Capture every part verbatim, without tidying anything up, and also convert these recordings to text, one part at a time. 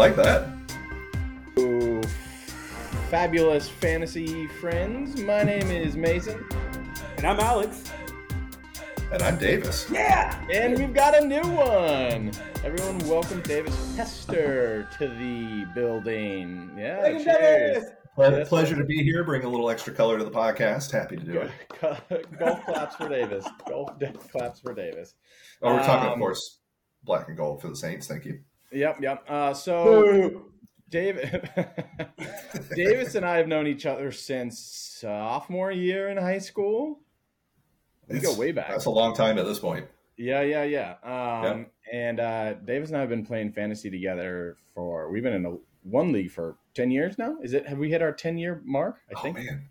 like that. Ooh, fabulous fantasy friends. My name is Mason. And I'm Alex. And I'm Davis. Yeah! And we've got a new one. Everyone, welcome Davis Hester to the building. Yeah, hey, cheers. Ple- pleasure to be here. Bring a little extra color to the podcast. Happy to do it. Golf claps for Davis. Golf claps for Davis. Oh, we're talking, um, of course, black and gold for the Saints. Thank you. Yep, yep. Uh, so, David, Davis and I have known each other since sophomore year in high school. We it's, go way back. That's a long time at this point. Yeah, yeah, yeah. Um, yeah. And uh, Davis and I have been playing fantasy together for, we've been in a, one league for ten years now. Is it, have we hit our ten year mark? I oh, think. Man.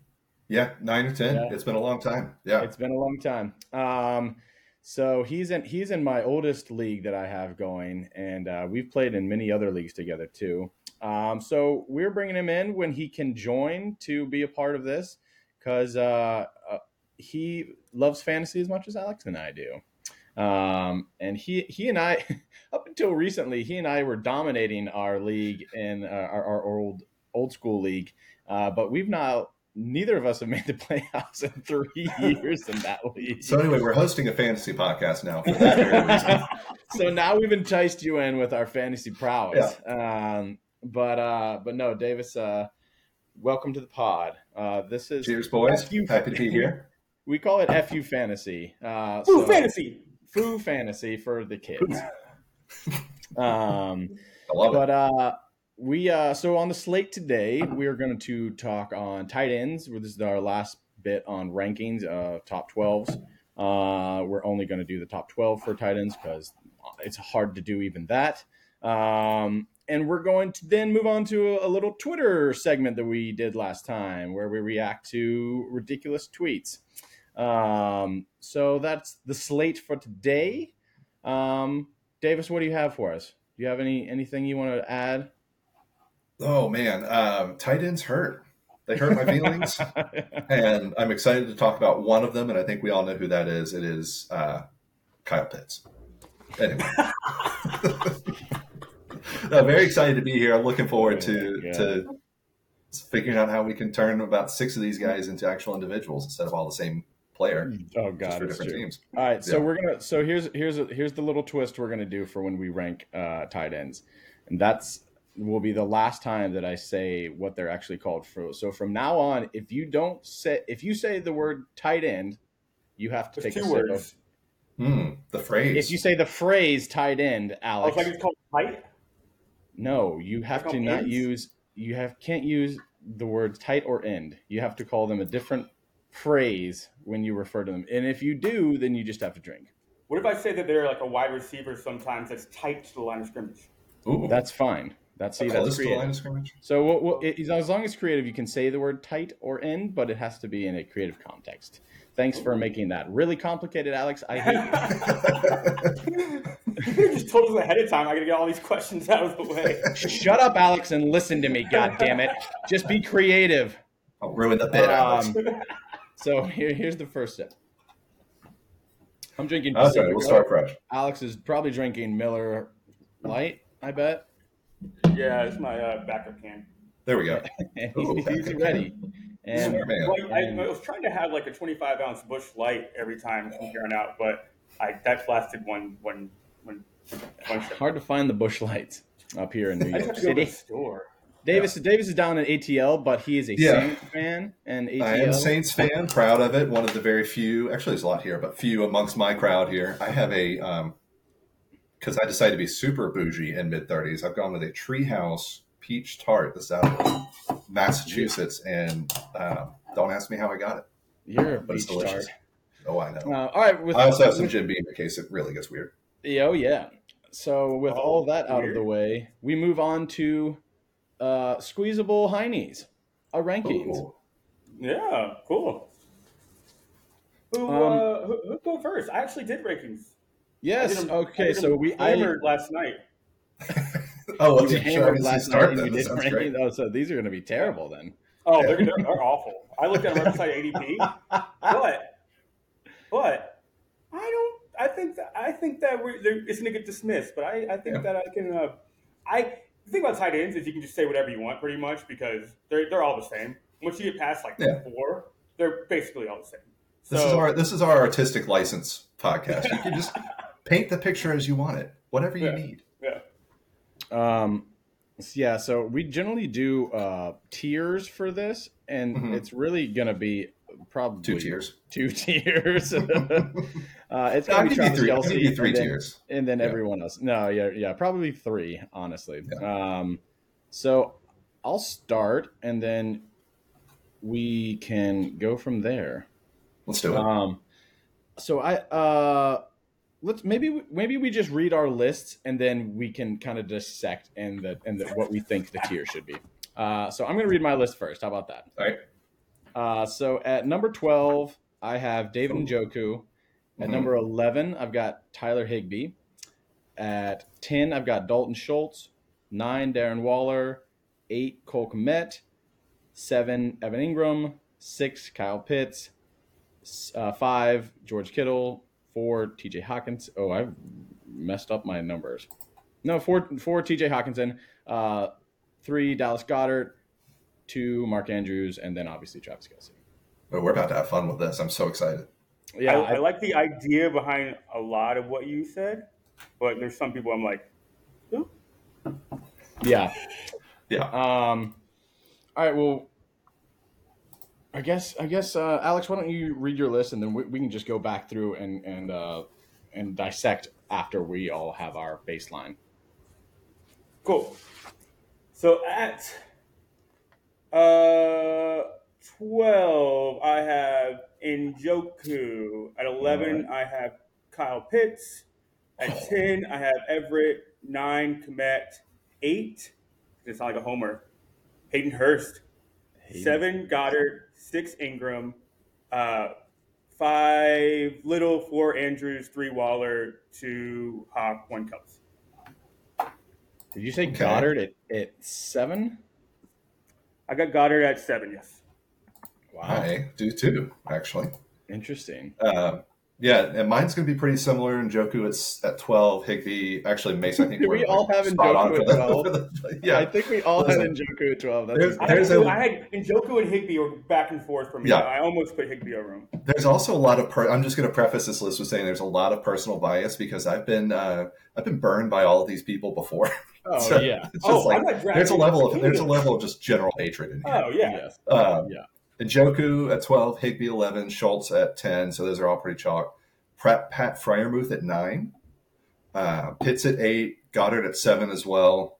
Yeah, nine or ten. Yeah. It's been a long time. Yeah. It's been a long time. Um, So he's in he's in my oldest league that I have going, and uh, we've played in many other leagues together too. Um, so we're bringing him in when he can join to be a part of this, because uh, uh, he loves fantasy as much as Alex and I do. Um, and he he and I, up until recently, he and I were dominating our league in uh, our, our old old school league, uh, but we've now. Neither of us have made the playoffs in three years in that league. So anyway, we're hosting a fantasy podcast now for that very reason. So now we've enticed you in with our fantasy prowess. Yeah. Um, but uh, but no, Davis, uh, welcome to the pod. Uh, this is Cheers, boys. F U Happy to be here. We call it F U Fantasy. Uh, Foo so Fantasy. Foo Fantasy for the kids. um, I love but, it. But uh, We uh, so on the slate today, we are going to talk on tight ends. This is our last bit on rankings of top twelves. Uh, we're only going to do the top twelve for tight ends because it's hard to do even that. Um, and we're going to then move on to a, a little Twitter segment that we did last time where we react to ridiculous tweets. Um, so that's the slate for today. Um, Davis, what do you have for us? Do you have any anything you want to add? Oh, man. Um, tight ends hurt. They hurt my feelings. And I'm excited to talk about one of them, and I think we all know who that is. It is uh, Kyle Pitts. Anyway. No, very excited to be here. I'm looking forward to, yeah. to figuring out how we can turn about six of these guys into actual individuals instead of all the same player. Oh, God. Just for different true. teams. All right. So, yeah. we're gonna, so here's, here's, a, here's the little twist we're going to do for when we rank uh, tight ends. And that's... will be the last time that I say what they're actually called for. So from now on, if you don't say, if you say the word tight end, you have to There's take two a words. Of, mm, the phrase. If you say the phrase tight end, Alex. Oh, it's like it's called tight? No, you have to not ends? use, you have can't use the word tight or end. You have to call them a different phrase when you refer to them. And if you do, then you just have to drink. What if I say that they're like a wide receiver sometimes that's tight to the line of scrimmage? Ooh. That's fine. That's see, that's creative. So we'll, we'll, it, as long as creative, you can say the word tight or end, but it has to be in a creative context. Thanks Ooh. for making that really complicated, Alex. I hate you. You just told us ahead of time. I got to get all these questions out of the way. Shut up, Alex, and listen to me, goddammit. Just be creative. I'll ruin the bit, Alex. Um, so here, here's the first sip. I'm drinking. Oh, sorry, we'll start fresh. Alex is probably drinking Miller Lite, I bet. Yeah, it's my uh, backup can. There we go. Ooh, he's ready. And, like, I, I was trying to have like a twenty-five ounce Busch Light every time from here on out, but I that's lasted one one one. one Hard to find the Busch Lights up here in New York City. Store. Davis yeah. Davis is down in A T L, but he is a yeah. Saints fan. And A T L. I am a Saints fan, proud of it. One of the very few. Actually, there's a lot here, but few amongst my crowd here. I have a. Um, Because I decided to be super bougie in mid-thirties. I've gone with a Treehouse Peach Tart. This is out of Massachusetts. And uh, don't ask me how I got it. You're a but peach it's delicious. Tart. Oh, I know. Uh, all right. With, I also have some with, Jim Beam in case it really gets weird. Oh, yeah. So with oh, all that out weird. of the way, we move on to uh, Squeezable Heinies, our rankings. Ooh. Yeah, cool. Who, um, uh, who, who go first? I actually did rankings. Yes. Okay. So we hammered I, last night. Oh, let's hammered last start night. Did ranking, oh, so these are going to be terrible then. Oh, they're, they're, they're awful. I looked at them website A D P, but but I don't. I think that I think that we're, they're, it's going to get dismissed. But I, I think yeah. that I can. Uh, I the thing about tight ends is you can just say whatever you want pretty much because they're they're all the same. Once you get past like yeah. four, they're basically all the same. So, this is our this is our artistic license podcast. You can just paint the picture as you want it, whatever you yeah. need. Yeah. Um. Yeah. So we generally do uh, tiers for this, and mm-hmm. it's really gonna be probably two tiers. Two tiers. Uh, it's going to be Travis Kelce, three tiers, and then yeah. everyone else. No, yeah, yeah, probably three, honestly. Yeah. Um, so I'll start, and then we can go from there. Let's do it. Um, so I uh, let's maybe maybe we just read our lists, and then we can kind of dissect and the and the, what we think the tier should be. Uh, so I'm going to read my list first. How about that? All right. Uh, so at number twelve, I have David Njoku. At number eleven, I've got Tyler Higbee. At ten, I've got Dalton Schultz. nine, Darren Waller. eight, Cole Kmet. seven, Evan Engram. six, Kyle Pitts. Uh, five, George Kittle. four, T J. Hockenson. Oh, I've messed up my numbers. No, four, four T J. Hockenson. Uh, three, Dallas Goedert. two, Mark Andrews. And then, obviously, Travis Kelce. Well, we're about to have fun with this. I'm so excited. Yeah, I, I, I like the idea behind a lot of what you said, but there's some people I'm like, no. Yeah. Yeah. Um, all right. Well, I guess, I guess, uh, Alex, why don't you read your list and then we, we can just go back through and, and, uh, and dissect after we all have our baseline. Cool. So at, uh, twelve, I have Njoku. At eleven, right. I have Kyle Pitts. At ten, I have Everett. nine, Kmet. eight, it's like a homer, Hayden Hurst. Hayden. seven, Goddard. six, Engram. Uh, five, Little. four, Andrews. three, Waller. two, Hawk. one, Kelce. Did you say okay. Goddard at, at seven? I got Goddard at seven, yes. Wow. I do too, actually. Interesting. Uh, yeah, and mine's going to be pretty similar. Njoku it's at twelve. Higbee, actually, Mason. I think we're we all like, have Njoku at the, twelve. The, yeah, I think we all Listen, had Njoku at twelve. That's there's, there's I, a, I had Njoku and Higbee were back and forth for me. Yeah. I almost put Higbee over him. There's also a lot of. Per- I'm just going to preface this list with saying there's a lot of personal bias because I've been uh, I've been burned by all of these people before. Oh so yeah. It's just oh, like, there's a level of there's a level of just general hatred in here. Oh yeah. Yes. Um, yeah. Njoku at twelve, Higbee eleven, Schultz at ten. So those are all pretty chalk. Pat Freiermuth at nine, uh, Pitts at eight, Goddard at seven as well,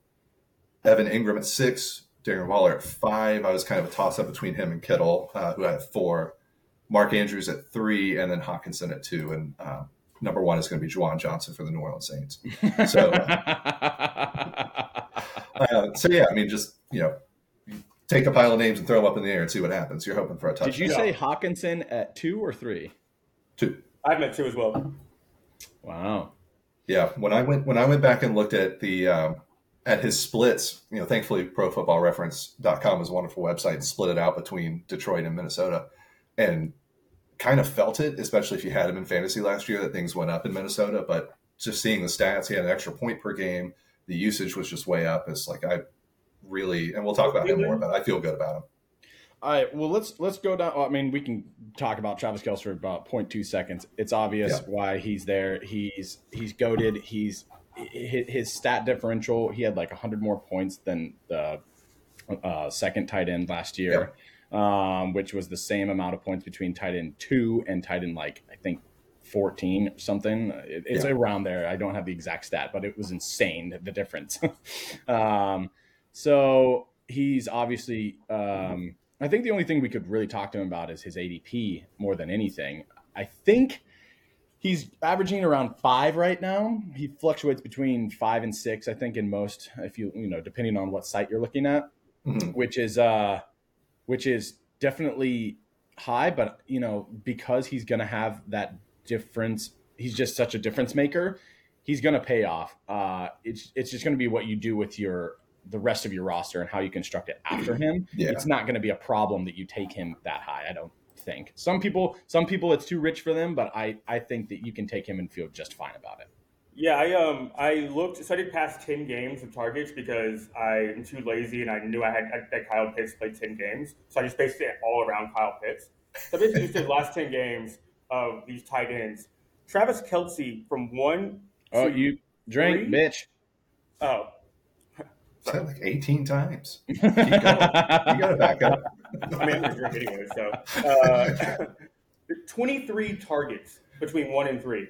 Evan Engram at six, Darren Waller at five. I was kind of a toss-up between him and Kittle, uh, who I have four, Mark Andrews at three, and then Hockenson at two. And uh, number one is going to be Juwan Johnson for the New Orleans Saints. So, uh, uh, so yeah, I mean, just, you know, take a pile of names and throw them up in the air and see what happens. You're hoping for a touchdown. Did you say Hockenson at two or three? Two. I've met two as well. Wow. Yeah. When I went when I went back and looked at the um, at his splits, you know, thankfully pro football reference dot com is a wonderful website and split it out between Detroit and Minnesota, and kind of felt it, especially if you had him in fantasy last year, that things went up in Minnesota. But just seeing the stats, he had an extra point per game. The usage was just way up. It's like I. Really, and we'll talk about him more, but I feel good about him. All right, well, let's let's go down. I mean, we can talk about Travis Kelce for about zero point two seconds. It's obvious yeah. why he's there. He's he's goated. He's his stat differential. He had like one hundred more points than the uh, second tight end last year, yeah. um, which was the same amount of points between tight end two and tight end like I think fourteen or something. It, it's yeah. around there. I don't have the exact stat, but it was insane the difference. um, So he's obviously um, – I think the only thing we could really talk to him about is his A D P more than anything. I think he's averaging around five right now. He fluctuates between five and six, I think, in most – if you you know, depending on what site you're looking at, mm-hmm. which is uh, which is definitely high. But, you know, because he's going to have that difference – he's just such a difference maker, he's going to pay off. Uh, it's it's just going to be what you do with your – the rest of your roster and how you construct it after him. Yeah. It's not going to be a problem that you take him that high. I don't think some people, some people it's too rich for them, but I, I think that you can take him and feel just fine about it. Yeah, I um I looked, so I did pass ten games of targets because I am too lazy and I knew I had I, that Kyle Pitts played ten games, so I just basically had all around Kyle Pitts. So I basically just did the last ten games of these tight ends. Travis Kelce from one. Oh, to you drank, three? Bitch. Oh, said like eighteen times. Keep going. You gotta back up. I mean, I drink anyway, so uh, twenty-three targets between one and three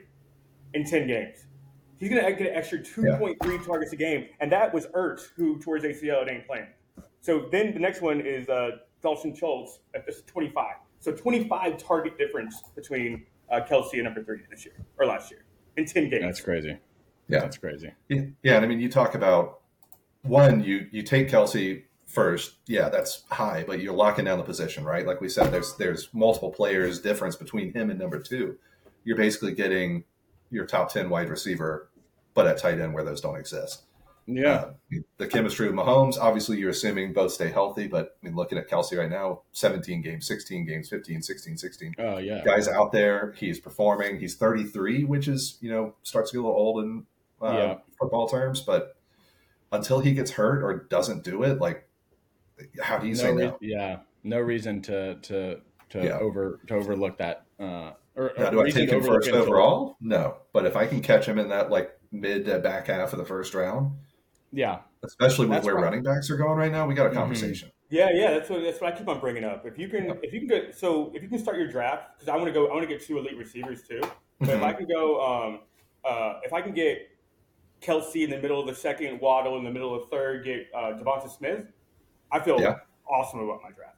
in ten games. He's going to get an extra two point three yeah. targets a game, and that was Ertz, who towards A C L it ain't playing. So then the next one is uh, Dalton Schultz at this twenty-five. So twenty-five target difference between uh, Kelce and number three this year or last year in ten games. That's crazy. Yeah, that's crazy. Yeah, yeah, and I mean, you talk about one, you you take Kelce first. Yeah, that's high, but you're locking down the position, right? Like we said, there's there's multiple players difference between him and number two. You're basically getting your top ten wide receiver, but at tight end where those don't exist. Yeah. Uh, the chemistry of Mahomes, obviously you're assuming both stay healthy, but I mean, looking at Kelce right now, seventeen games, sixteen games, fifteen, sixteen, sixteen. Oh, yeah. Guys out there, he's performing. He's thirty-three, which is, you know, starts to get a little old in uh, yeah. football terms, but until he gets hurt or doesn't do it, like, how do you no say re- no? Yeah. No reason to, to, to yeah. over, to overlook that. Uh, or, now, or do I take him first overall? No. But if I can catch him in that, like, mid to back half of the first round, yeah, especially with that's where right. running backs are going right now, we got a conversation. Mm-hmm. Yeah, yeah, that's what that's what I keep on bringing up. If you can, yeah. if you can get, so if you can start your draft, because I want to go, I want to get two elite receivers too. But mm-hmm. if I can go, um, uh, if I can get Kelce in the middle of the second, Waddle in the middle of third, get uh, DeVonta Smith, I feel yeah. awesome about my draft.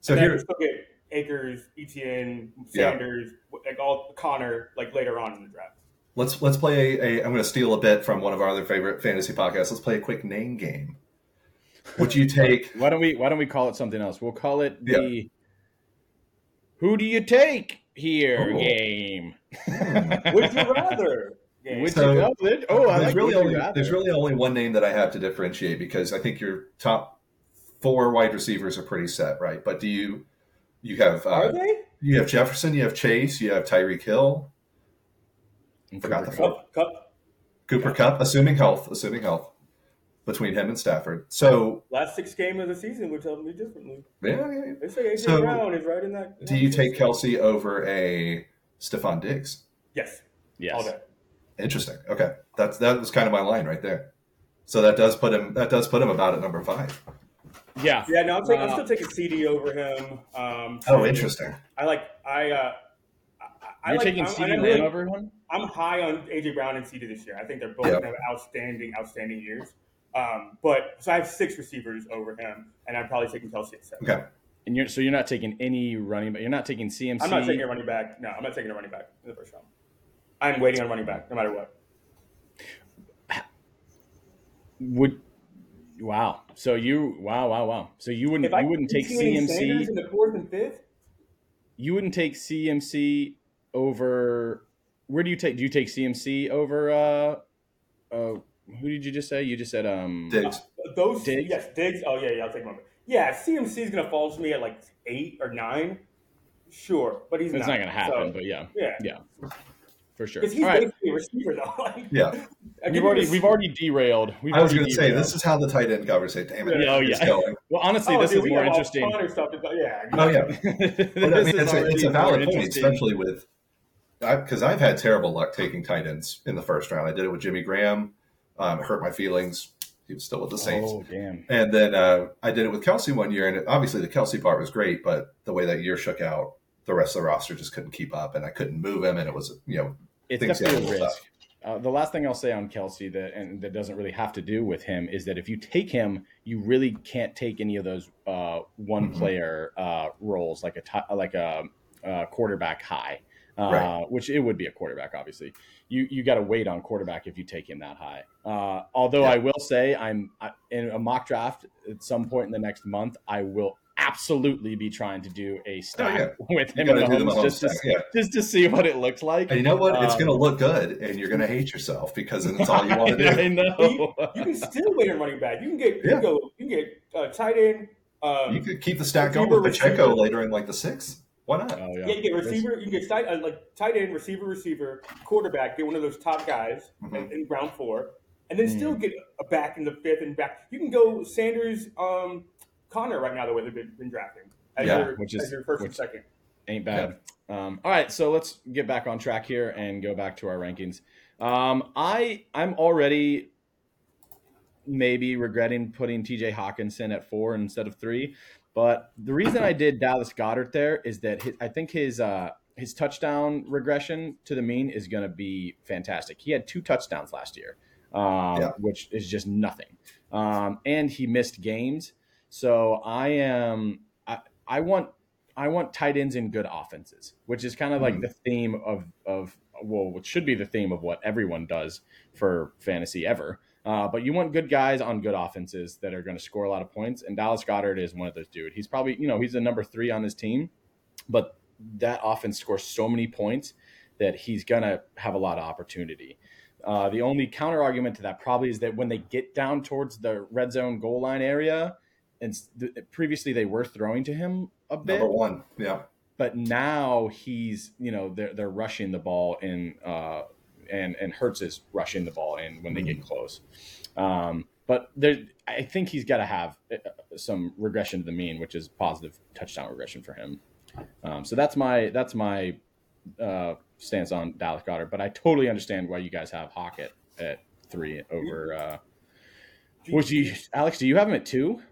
So and here, then still get Akers, Etienne, Sanders, yeah. like all Connor, like later on in the draft. Let's let's play a, a. I'm going to steal a bit from one of our other favorite fantasy podcasts. Let's play a quick name game. Would you take? why don't we Why don't we call it something else? We'll call it the yeah. "Who do you take here?" Ooh. Game. Mm. Would you rather? Game. Would so, you rather? Oh, I there's like really only rather. There's really only one name that I have to differentiate because I think your top four wide receivers are pretty set, right? But do you you have uh, are they? You have Jefferson, you have Chase, you have Tyreek Hill. And Forgot Cooper the Cup, Cup. Cooper Cup. Cup, assuming health, assuming health between him and Stafford. So last six games of the season would tell me differently. Yeah, yeah, yeah. They say A J. So, Brown is right in that. Do you take Kelce over a Stephon Diggs? Yes. Yes. All day. Interesting. Okay, that's that was kind of my line right there. So that does put him. That does put him about at number five. Yeah. Yeah. No, I'm, take, uh, I'm still taking C D over him. Um, so oh, interesting. I like. I. Uh, I, You're I taking like, C D Lamb really, over him? I'm high on A J. Brown and C D this year. I think they're both yep. have outstanding, outstanding years. Um, but so I have six receivers over him, and I'm probably taking Kelce at seven. Okay. And you're so you're not taking any running back. You're not taking C M C. I'm not taking a running back. No, I'm not taking a running back in the first round. I'm waiting on running back, no matter what. Would wow? So you wow wow wow. So you wouldn't I, you wouldn't take C M C Sanders in the fourth and fifth. You wouldn't take C M C over. Where do you take? Do you take C M C over? Uh, uh, who did you just say? You just said um, Diggs. Uh, those Diggs? Yes, Diggs. Oh yeah, yeah. I'll take him over. Yeah, C M C is gonna fall to me at like eight or nine. Sure, but he's. It's not, not gonna happen. So, but yeah, yeah, yeah, for sure. Because he's All basically right. a receiver though. Like, yeah, we've already we've already derailed. We've I was already gonna derailed. say this is how the tight end conversation. Damn it! Yeah, oh yeah. Going. Well, honestly, oh, this dude, is more interesting. Stuff to, yeah. Oh yeah. But, I mean, it's a, it's a valid point, especially with. Because I've had terrible luck taking tight ends in the first round. I did it with Jimmy Graham. Um, it hurt my feelings. He was still with the Saints. Oh, damn. And then uh, I did it with Kelce one year. And it, obviously the Kelce part was great, but the way that year shook out, the rest of the roster just couldn't keep up. And I couldn't move him. And it was, you know, it's definitely a risk. Uh, the last thing I'll say on Kelce that and that doesn't really have to do with him is that if you take him, you really can't take any of those uh, one-player mm-hmm. uh, roles like a, t- like a uh, quarterback high. Uh, right. Which it would be a quarterback, obviously. You you got to wait on quarterback if you take him that high. Uh, although yeah. I will say I'm I, in a mock draft at some point in the next month, I will absolutely be trying to do a stack oh, yeah. with him and Mahomes just, to, yeah. just to see what it looks like. And you know what? Um, it's going to look good, and you're going to hate yourself because it's all you want to do. I know. You, you can still wait on running back. You can get you yeah. can go, you can get uh, tight end. Um, you could keep the stack going with Pacheco receiver. Later in like the sixth. Why not? Oh, yeah. yeah, you get receiver, you get tight, uh, like tight end, receiver, receiver, quarterback, get one of those top guys mm-hmm. in, in round four, and then mm. still get a back in the fifth and back. You can go Sanders, um, Connor right now the way they've been, been drafting as, yeah, your, which is, as your first which and second. Ain't bad. Yeah. Um, all right, so let's get back on track here and go back to our rankings. Um, I I'm already maybe regretting putting T J. Hockenson at four instead of three. But the reason I did Dallas Goedert there is that his, I think his uh, his touchdown regression to the mean is going to be fantastic. He had two touchdowns last year, um, yeah. which is just nothing. Um, and he missed games. So I am I, I want I want tight ends in good offenses, which is kind of like mm. the theme of of well, which should be the theme of what everyone does for fantasy ever. Uh, but you want good guys on good offenses that are going to score a lot of points. And Dallas Goedert is one of those dudes. He's probably, you know, he's the number three on his team, but that offense scores so many points that he's going to have a lot of opportunity. Uh, the only counter argument to that probably is that when they get down towards the red zone goal line area, and th- previously they were throwing to him a bit. Number one, yeah. But now he's, you know, they're, they're rushing the ball in, uh, and and Hurts is rushing the ball in when they get close. Um, but there, I think he's got to have some regression to the mean, which is positive touchdown regression for him. Um, so that's my that's my uh, stance on Dallas Goedert. But I totally understand why you guys have Hockett at three over uh, – was you, Alex, do you have him at two?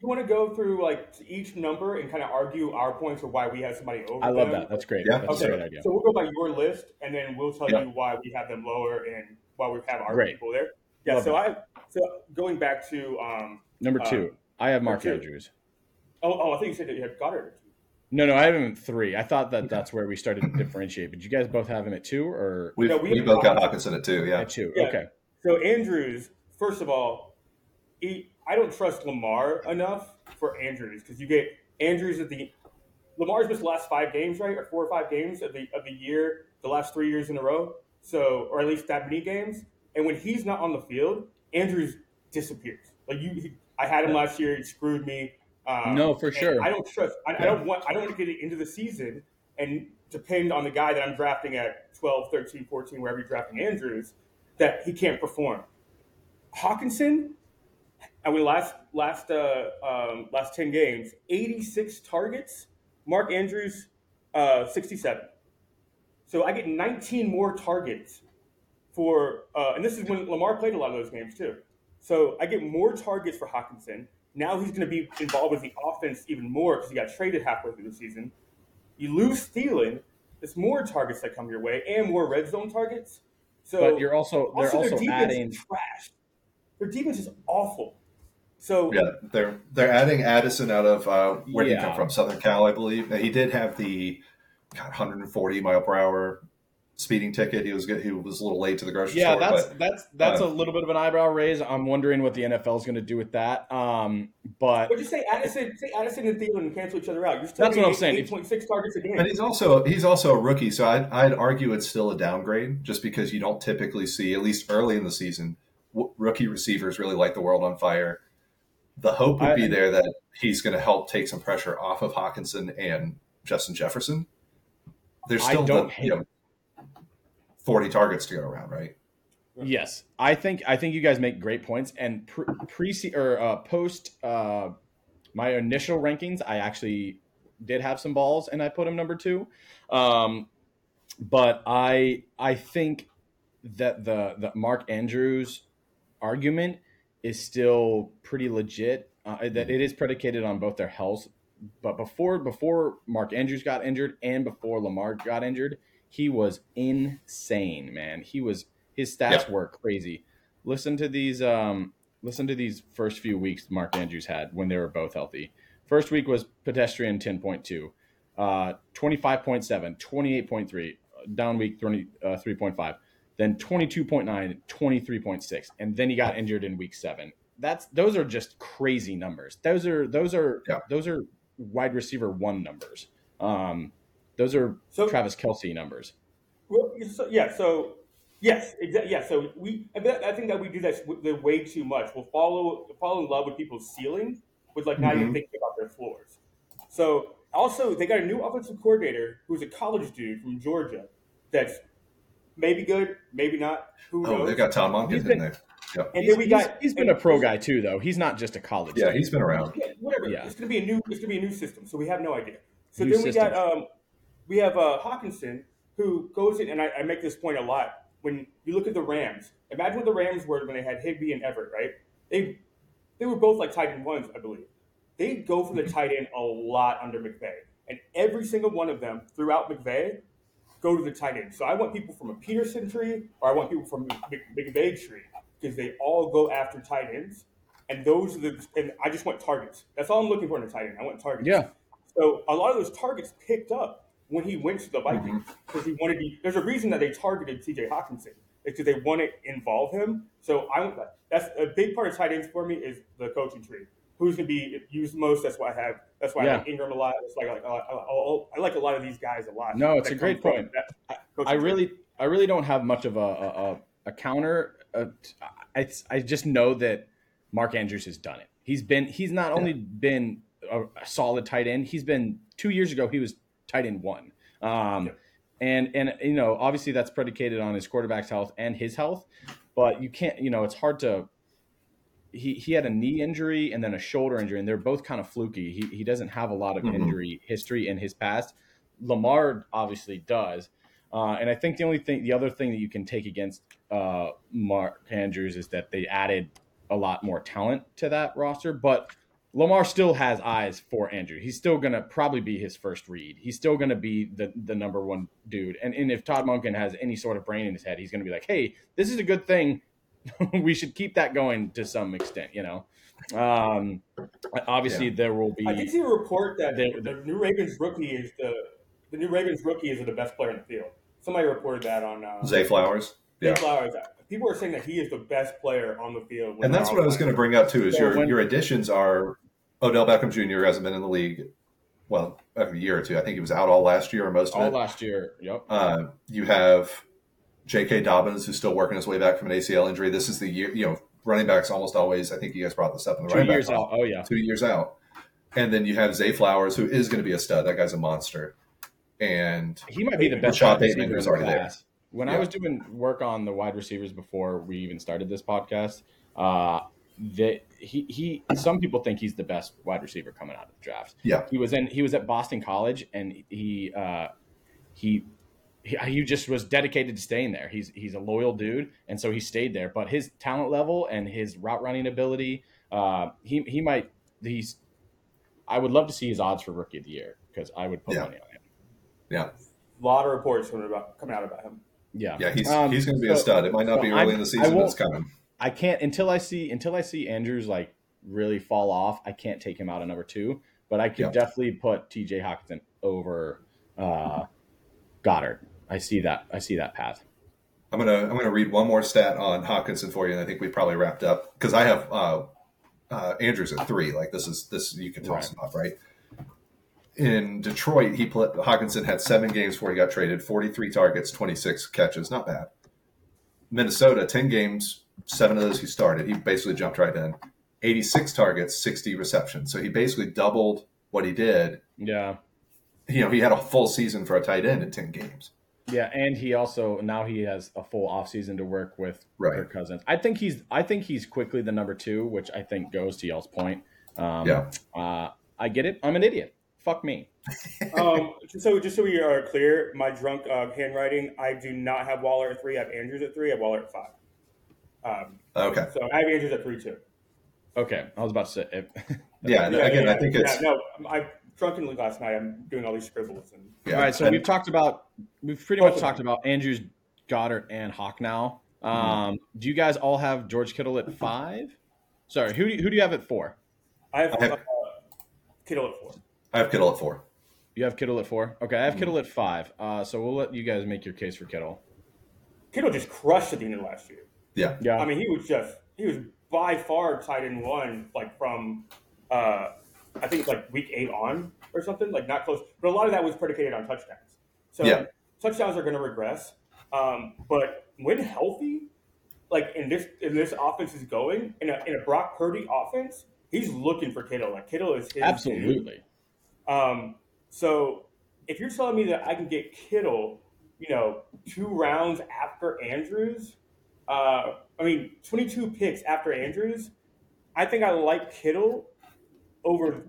You want to go through like each number and kind of argue our points of why we have somebody over. I love them. That. That's great. Yeah. That's okay. A great idea. So we'll go by your list, and then we'll tell yeah. you why we have them lower and why we have our great. people there. Yeah. Love so that. I so going back to um, number two, uh, I have Mark Andrews. Oh, oh, I think you said that you had Goedert. No, no, I have him at three. I thought that that's where we started to differentiate. But you guys both have him at two, or We've, no, we, we both got Hockenson at two. Yeah, at two. Yeah. Okay. So Andrews, first of all, he. I don't trust Lamar enough for Andrews because you get Andrews at the Lamar's missed the last five games, right? Or four or five games of the of the year, the last three years in a row. So, or at least that many games. And when he's not on the field, Andrews disappears. Like you, he, I had him yeah. last year. It screwed me. Um, no, for sure. I don't trust. I, yeah. I don't want. I don't want to get into the season and depend on the guy that I'm drafting at twelve, thirteen, fourteen, wherever you're drafting Andrews, that he can't perform. Hockenson. And we last last uh, um, last ten games, eighty-six targets. Mark Andrews, uh, sixty-seven. So I get nineteen more targets for, uh, and this is when Lamar played a lot of those games too. So I get more targets for Hockenson. Now he's going to be involved with the offense even more because he got traded halfway through the season. You lose Thielen. It's more targets that come your way and more red zone targets. So but you're also they're also, also their defense adding is trash. Their defense is awful. So yeah, they're they're adding Addison out of uh, where yeah. did he come from? Southern Cal, I believe. He did have the God, one hundred forty mile per hour speeding ticket. He was good. He was a little late to the grocery yeah, store. Yeah, that's but, that's that's uh, a little bit of an eyebrow raise. I'm wondering what the N F L is going to do with that. Um, but would you say Addison, say Addison and Thielen cancel each other out? You're still that's what I'm eight, saying. eight point six targets a game. But he's also he's also a rookie, so I'd, I'd argue it's still a downgrade just because you don't typically see, at least early in the season, w- rookie receivers really light the world on fire. The hope would be I, there that he's going to help take some pressure off of Hockenson and Justin Jefferson. There's still the, you know, forty targets to go around, right? Yes, I think I think you guys make great points. And pre, pre or uh, post uh, my initial rankings, I actually did have some balls, and I put him number two. Um, but I I think that the the Mark Andrews argument is still pretty legit. Uh, that it is predicated on both their health, but before before Mark Andrews got injured and before Lamar got injured, he was insane, man. He was his stats yep. were crazy. Listen to these. Um, listen to these first few weeks Mark Andrews had when they were both healthy. First week was pedestrian ten point two, uh, twenty-five point seven, twenty-eight point three, down week twenty-three point five. Then twenty-two point nine, twenty-three point six, and then he got injured in week seven. That's those are just crazy numbers. Those are those are yeah. those are wide receiver one numbers. Um, those are so, Travis Kelce numbers. Well, so, yeah. So yes, exactly. Yeah. So we, I think that we do that way too much. We'll follow fall in love with people's ceiling, with like mm-hmm. not even thinking about their floors. So Also, they got a new offensive coordinator who's a college dude from Georgia that's maybe good, maybe not. Who knows? Oh, they got Tom Monken in there. Yep. And he's, then we got he's, he's been a pro guy too, though. He's not just a college yeah, guy. He's been around. Yeah, whatever. Yeah. It's gonna be a new it's gonna be a new system, so we have no idea. So new then we system. got um we have uh Hockenson, who goes in, and I, I make this point a lot. When you look at the Rams, imagine what the Rams were when they had Higbee and Everett, right? They they were both like tight end ones, I believe. They go for the tight end a lot under McVay. And every single one of them throughout McVay go to the tight end. So I want people from a Peterson tree, or I want people from McVay tree, because they all go after tight ends. And those are the – and I just want targets. That's all I'm looking for in a tight end. I want targets. Yeah. So a lot of those targets picked up when he went to the Vikings because mm-hmm. he wanted to – there's a reason that they targeted T J. Hockenson. It's because they want to involve him. So I want – that's a big part of tight ends for me is the coaching tree. Who's going to be used most? That's why I have. That's why yeah. I like Engram a lot. That's why I like, I, like, I like a lot of these guys a lot. No, it's a great point. That, I really, trip. I really don't have much of a a, a counter. Uh, I, I just know that Mark Andrews has done it. He's been. He's not only been a, a solid tight end. He's been two years ago. He was tight end one. Um, yeah. and and you know, obviously that's predicated on his quarterback's health and his health. But you can't. You know, it's hard to. He he had a knee injury and then a shoulder injury, and they're both kind of fluky. He he doesn't have a lot of mm-hmm. injury history in his past. Lamar obviously does, uh, and I think the only thing, the other thing that you can take against uh, Mark Andrews is that they added a lot more talent to that roster. But Lamar still has eyes for Andrew. He's still gonna probably be his first read. He's still gonna be the the number one dude. And and if Todd Monken has any sort of brain in his head, he's gonna be like, hey, this is a good thing. We should keep that going to some extent, you know. Um, obviously, yeah. there will be. I did see a report that the, the, the new Ravens rookie is the the new Ravens rookie is the best player in the field. Somebody reported that on uh, Zay Flowers. Zay yeah. Flowers. People are saying that he is the best player on the field, and that's what I was going to bring up too. Is so your when, your additions are Odell Beckham Junior hasn't been in the league. Well, a year or two. I think he was out all last year or most of all it. last year. Yep. Uh, you have. J K. Dobbins, who's still working his way back from an A C L injury. This is the year, you know, running backs almost always. I think you guys brought this up in the running back. Two years out. Oh, yeah. Two years out. And then you have Zay Flowers, who is going to be a stud. That guy's a monster. And he might be the best wide receiver in the class. When yeah. I was doing work on the wide receivers before we even started this podcast, uh, that he, he some people think he's the best wide receiver coming out of the draft. Yeah. He was in, he was at Boston College, and he uh, he – he just was dedicated to staying there. He's he's a loyal dude, and so he stayed there. But his talent level and his route running ability, uh, he he might he's. I would love to see his odds for Rookie of the Year because I would put yeah. money on him. Yeah, a lot of reports coming about coming out about him. Yeah, yeah, he's um, he's going to be so, a stud. It might not so be early I'm, in the season, but it's coming. I can't until I see until I see Andrews like really fall off. I can't take him out at number two, but I could yeah. definitely put T J. Hockenson over uh, Goddard. I see that. I see that path. I'm gonna I'm gonna read one more stat on Hockenson for you, and I think we probably wrapped up because I have uh, uh, Andrews at three. Like this is this you can talk about, right? In Detroit, he played, Hockenson had seven games before he got traded, forty-three targets, twenty-six catches, not bad. Minnesota, ten games, seven of those he started. He basically jumped right in. eighty-six targets, sixty receptions. So he basically doubled what he did. Yeah, you know he had a full season for a tight end in ten games. Yeah, and he also now he has a full offseason to work with right. Kirk Cousins. I think he's I think he's quickly the number two, which I think goes to y'all's point. Um, yeah, uh, I get it. I'm an idiot. Fuck me. um, so just so we are clear, my drunk uh, handwriting. I do not have Waller at three. I have Andrews at three. I have Waller at five. Um, okay. So I have Andrews at three too. Okay, I was about to say. It, yeah, yeah, again, yeah, I think yeah, it's no. I drunkenly last night. I'm doing all these scribbles and. Yeah. All right, so and, we've talked about. We've pretty much talked about Andrews, Goddard, and Hawk now. Um, mm-hmm. Do you guys all have George Kittle at five? Sorry, who do you, who do you have at four? I have, I have uh, Kittle at four. I have Kittle at four. You have Kittle at four? Okay, I have mm-hmm. Kittle at five. Uh, so we'll let you guys make your case for Kittle. Kittle just crushed at the end of last year. Yeah. yeah. I mean, he was just – he was by far tight end one, like from uh, I think like week eight on or something, like not close. But a lot of that was predicated on touchdowns. So yeah. touchdowns are going to regress, um, but when healthy, like in this in this offense is going in a in a Brock Purdy offense, he's looking for Kittle. Like Kittle is his absolutely. Dude. Um, So if you're telling me that I can get Kittle, you know, two rounds after Andrews, uh, I mean, twenty-two picks after Andrews, I think I like Kittle over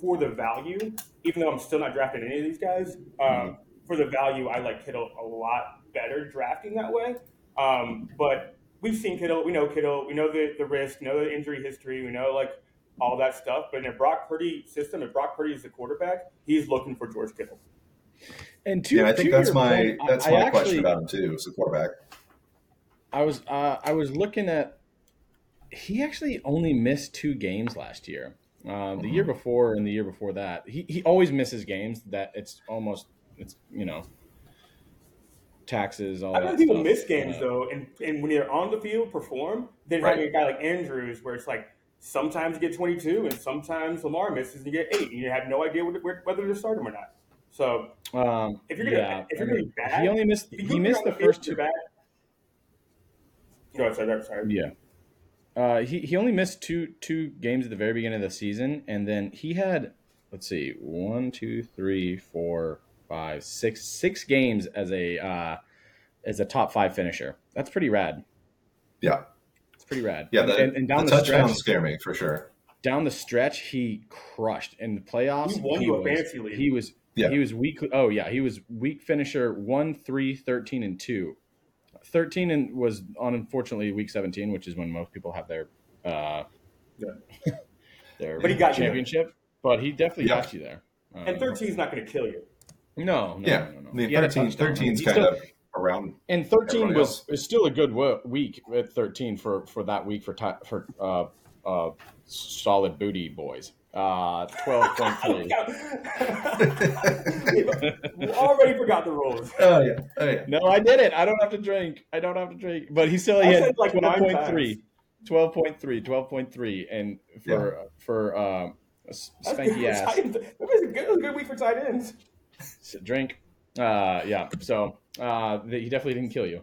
for the value, even though I'm still not drafting any of these guys. Um, for the value, I like Kittle a lot better drafting that way. Um, but we've seen Kittle. We know Kittle. We know the, the risk, we know the injury history. We know, like, all that stuff. But in a Brock Purdy system, if Brock Purdy is the quarterback, he's looking for George Kittle. And to, yeah, I think that's my point, that's I, my I question actually, about him too. As a quarterback, I was uh, I was looking at he actually only missed two games last year. Uh, mm-hmm. The year before and the year before that, he he always misses games. That it's almost it's you know taxes. All I know people miss games uh, though, and and when they're on the field perform, then right. having a guy like Andrews where it's like. Sometimes you get twenty-two, and sometimes Lamar misses, and you get eight, and you have no idea what, whether to start him or not. So, um, if you're gonna, yeah, if you're I mean, gonna be bad, he only missed. He missed the first two. Bad, no, I'm sorry, I'm sorry. Yeah, uh, he he only missed two two games at the very beginning of the season, and then he had let's see, one, two, three, four, five, six, six games as a uh, as a top five finisher. That's pretty rad. Yeah. Pretty rad. Yeah, the, and, and down the, the touchdowns scare me for sure. Down the stretch, he crushed in the playoffs. He won he was, a fantasy league. He was, yeah. he was weak. Oh yeah, he was weak finisher. One, three, thirteen, and two. Thirteen and was on unfortunately week seventeen, which is when most people have their, uh, yeah. their but he got championship. You. But he definitely yeah. got you there. Um, and thirteen is not going to kill you. No, no, yeah. no, no. no. The thirteen, thirteen is kind still, of. Around and thirteen was is still a good week at thirteen for, for that week for for uh, uh, solid booty boys. Uh, twelve point three. Already forgot the rules. Oh yeah. oh yeah, No, I did it. I don't have to drink. I don't have to drink. But he still he had like twelve point three, twelve point three, twelve point three, and for yeah. for um, a spanky ass. That was a good, was a good week for tight ends. So drink. Uh, yeah. So. Uh, that he definitely didn't kill you.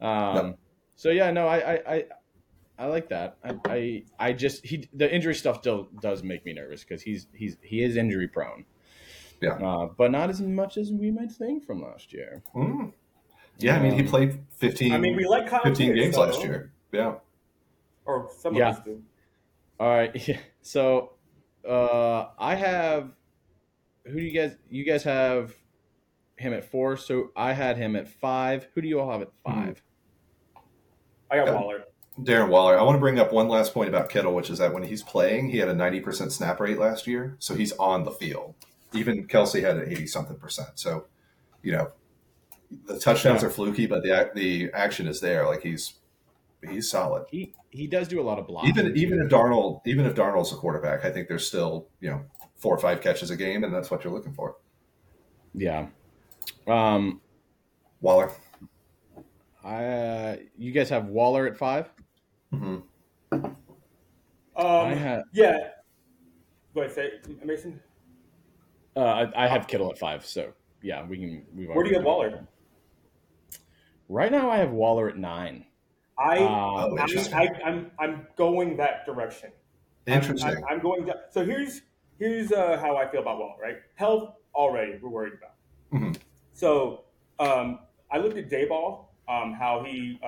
Um, no. So yeah, no, I, I, I, I like that. I, I, I just he the injury stuff still does make me nervous because he's he's he is injury prone. Yeah, uh, but not as much as we might think from last year. Mm. Yeah, um, I mean he played fifteen. I mean we like Kyle fifteen Pitts, games so. Last year. Yeah, or some yeah. of us do. All right, yeah. So uh, I have. Who do you guys? You guys have. Him at four, so I had him at five. Who do you all have at five? I got Waller. Darren Waller. I want to bring up one last point about Kittle, which is that when he's playing, he had a ninety percent snap rate last year, so he's on the field. Even Kelce had an eighty-something percent. So, you know, the touchdowns yeah. are fluky, but the the action is there. Like, he's he's solid. He he does do a lot of blocks. Even, even, if Darnold, even if Darnold's a quarterback, I think there's still, you know, four or five catches a game, and that's what you're looking for. Yeah. Um, Waller. I, uh, you guys have Waller at five? Mm-hmm. Um, I have, yeah. Go ahead, say Mason. Uh, I, I have Kittle at five, so yeah, we can. We've Where do you have Waller? There. Right now, I have Waller at nine. I, um, I, I I'm, I'm going that direction. Interesting. I'm, I'm going. To, so here's, here's uh, how I feel about Waller. Right, health already we're worried about. Mm-hmm. So um, I looked at Dayball, um, how he uh,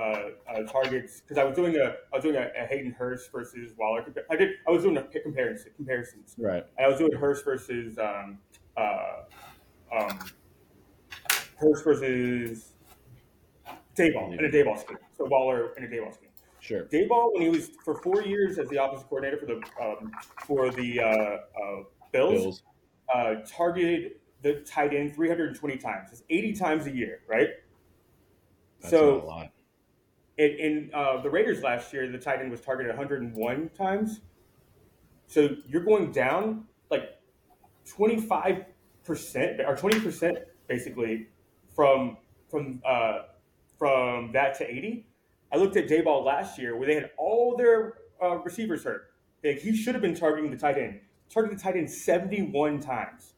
uh, targets because I was doing a I was doing a, a Hayden Hurst versus Waller. Compa- I did I was doing a comparison comparisons. Right. And I was doing Hurst versus um, uh, um, Hurst versus Dayball in a Dayball scheme. So Waller in a Dayball scheme. Sure. Dayball when he was for four years as the offensive coordinator for the um, for the uh, uh, Bills, Bills. Uh, targeted. The tight end three hundred twenty times. It's eighty times a year, right? That's so not a lot. It, in uh, the Raiders last year, the tight end was targeted one hundred one times. So you're going down like twenty-five percent or twenty percent basically from from uh, from that to eighty. I looked at Dayball last year where they had all their uh, receivers hurt. Like, he should have been targeting the tight end. Targeted the tight end seventy-one times.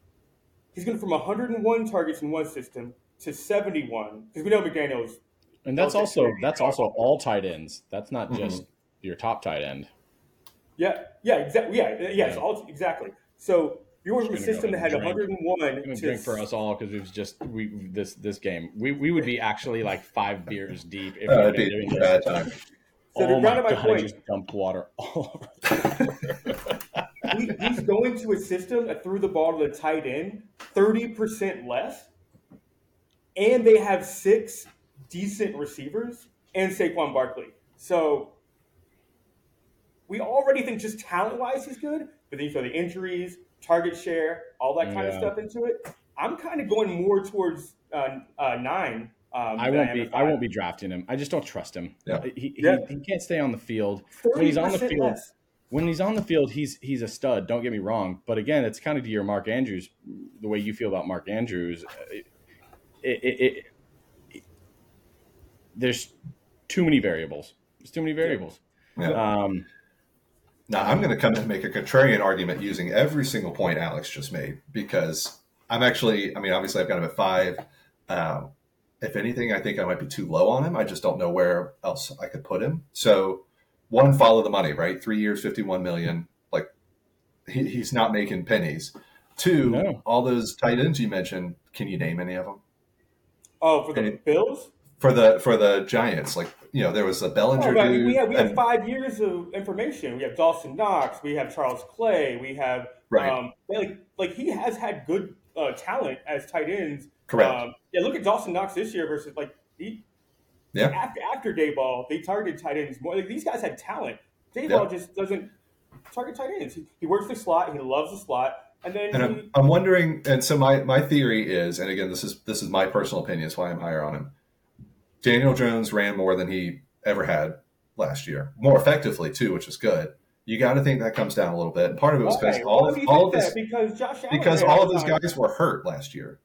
He's going from one hundred one targets in one system to seventy-one because we know McDaniel's. And that's also that's also all tight ends. That's not just mm-hmm. your top tight end. Yeah, yeah, exactly. Yeah, yeah, yeah. It's all, exactly. So you were in a system that had one hundred and one to... for us all, because it was just we this this game. We we would be actually like five beers deep if uh, we were doing bad time. So oh my, my God, point. I just dumped water all over. he, he's going to a system that threw the ball to the tight end thirty percent less, and they have six decent receivers and Saquon Barkley. So we already think just talent-wise he's good, but then you throw the injuries, target share, all that kind yeah. of stuff into it. I'm kind of going more towards uh, uh, nine. Um, I won't be. I won't be drafting him. I just don't trust him. Yeah. He, yeah. he he can't stay on the field. When he's on the field, less. when he's on the field, he's he's a stud. Don't get me wrong, but again, it's kind of to your Mark Andrews, the way you feel about Mark Andrews. It, it, it, it, it, there's too many variables. There's too many variables. Yeah. Yeah. Um, now I'm going to come and make a contrarian argument using every single point Alex just made, because I'm actually. I mean, obviously, I've got him at five. Um, If anything, I think I might be too low on him. I just don't know where else I could put him. So, one, follow the money, right? Three years, fifty-one million dollars. Like, he, he's not making pennies. Two, no. all those tight ends you mentioned, can you name any of them? Oh, for the any, Bills? For the for the Giants. Like, you know, there was a Bellinger oh, right. dude. We have, we have and, five years of information. We have Dawson Knox. We have Charles Clay. We have right. – um, like, like, he has had good uh, talent as tight ends. Correct. Um, yeah, look at Dawson Knox this year versus like he, yeah. after after Dayball, they targeted tight ends more. Like, these guys had talent. Dayball yeah. just doesn't target tight ends. He, he works the slot. He loves the slot. And then and he, I'm, I'm wondering. And so my, my theory is, and again, this is this is my personal opinion. It's why I'm higher on him. Daniel Jones ran more than he ever had last year, more effectively too, which is good. You got to think that comes down a little bit. And part of it was okay. because all well, of, all of this because Josh Allen because all of those guys were hurt last year.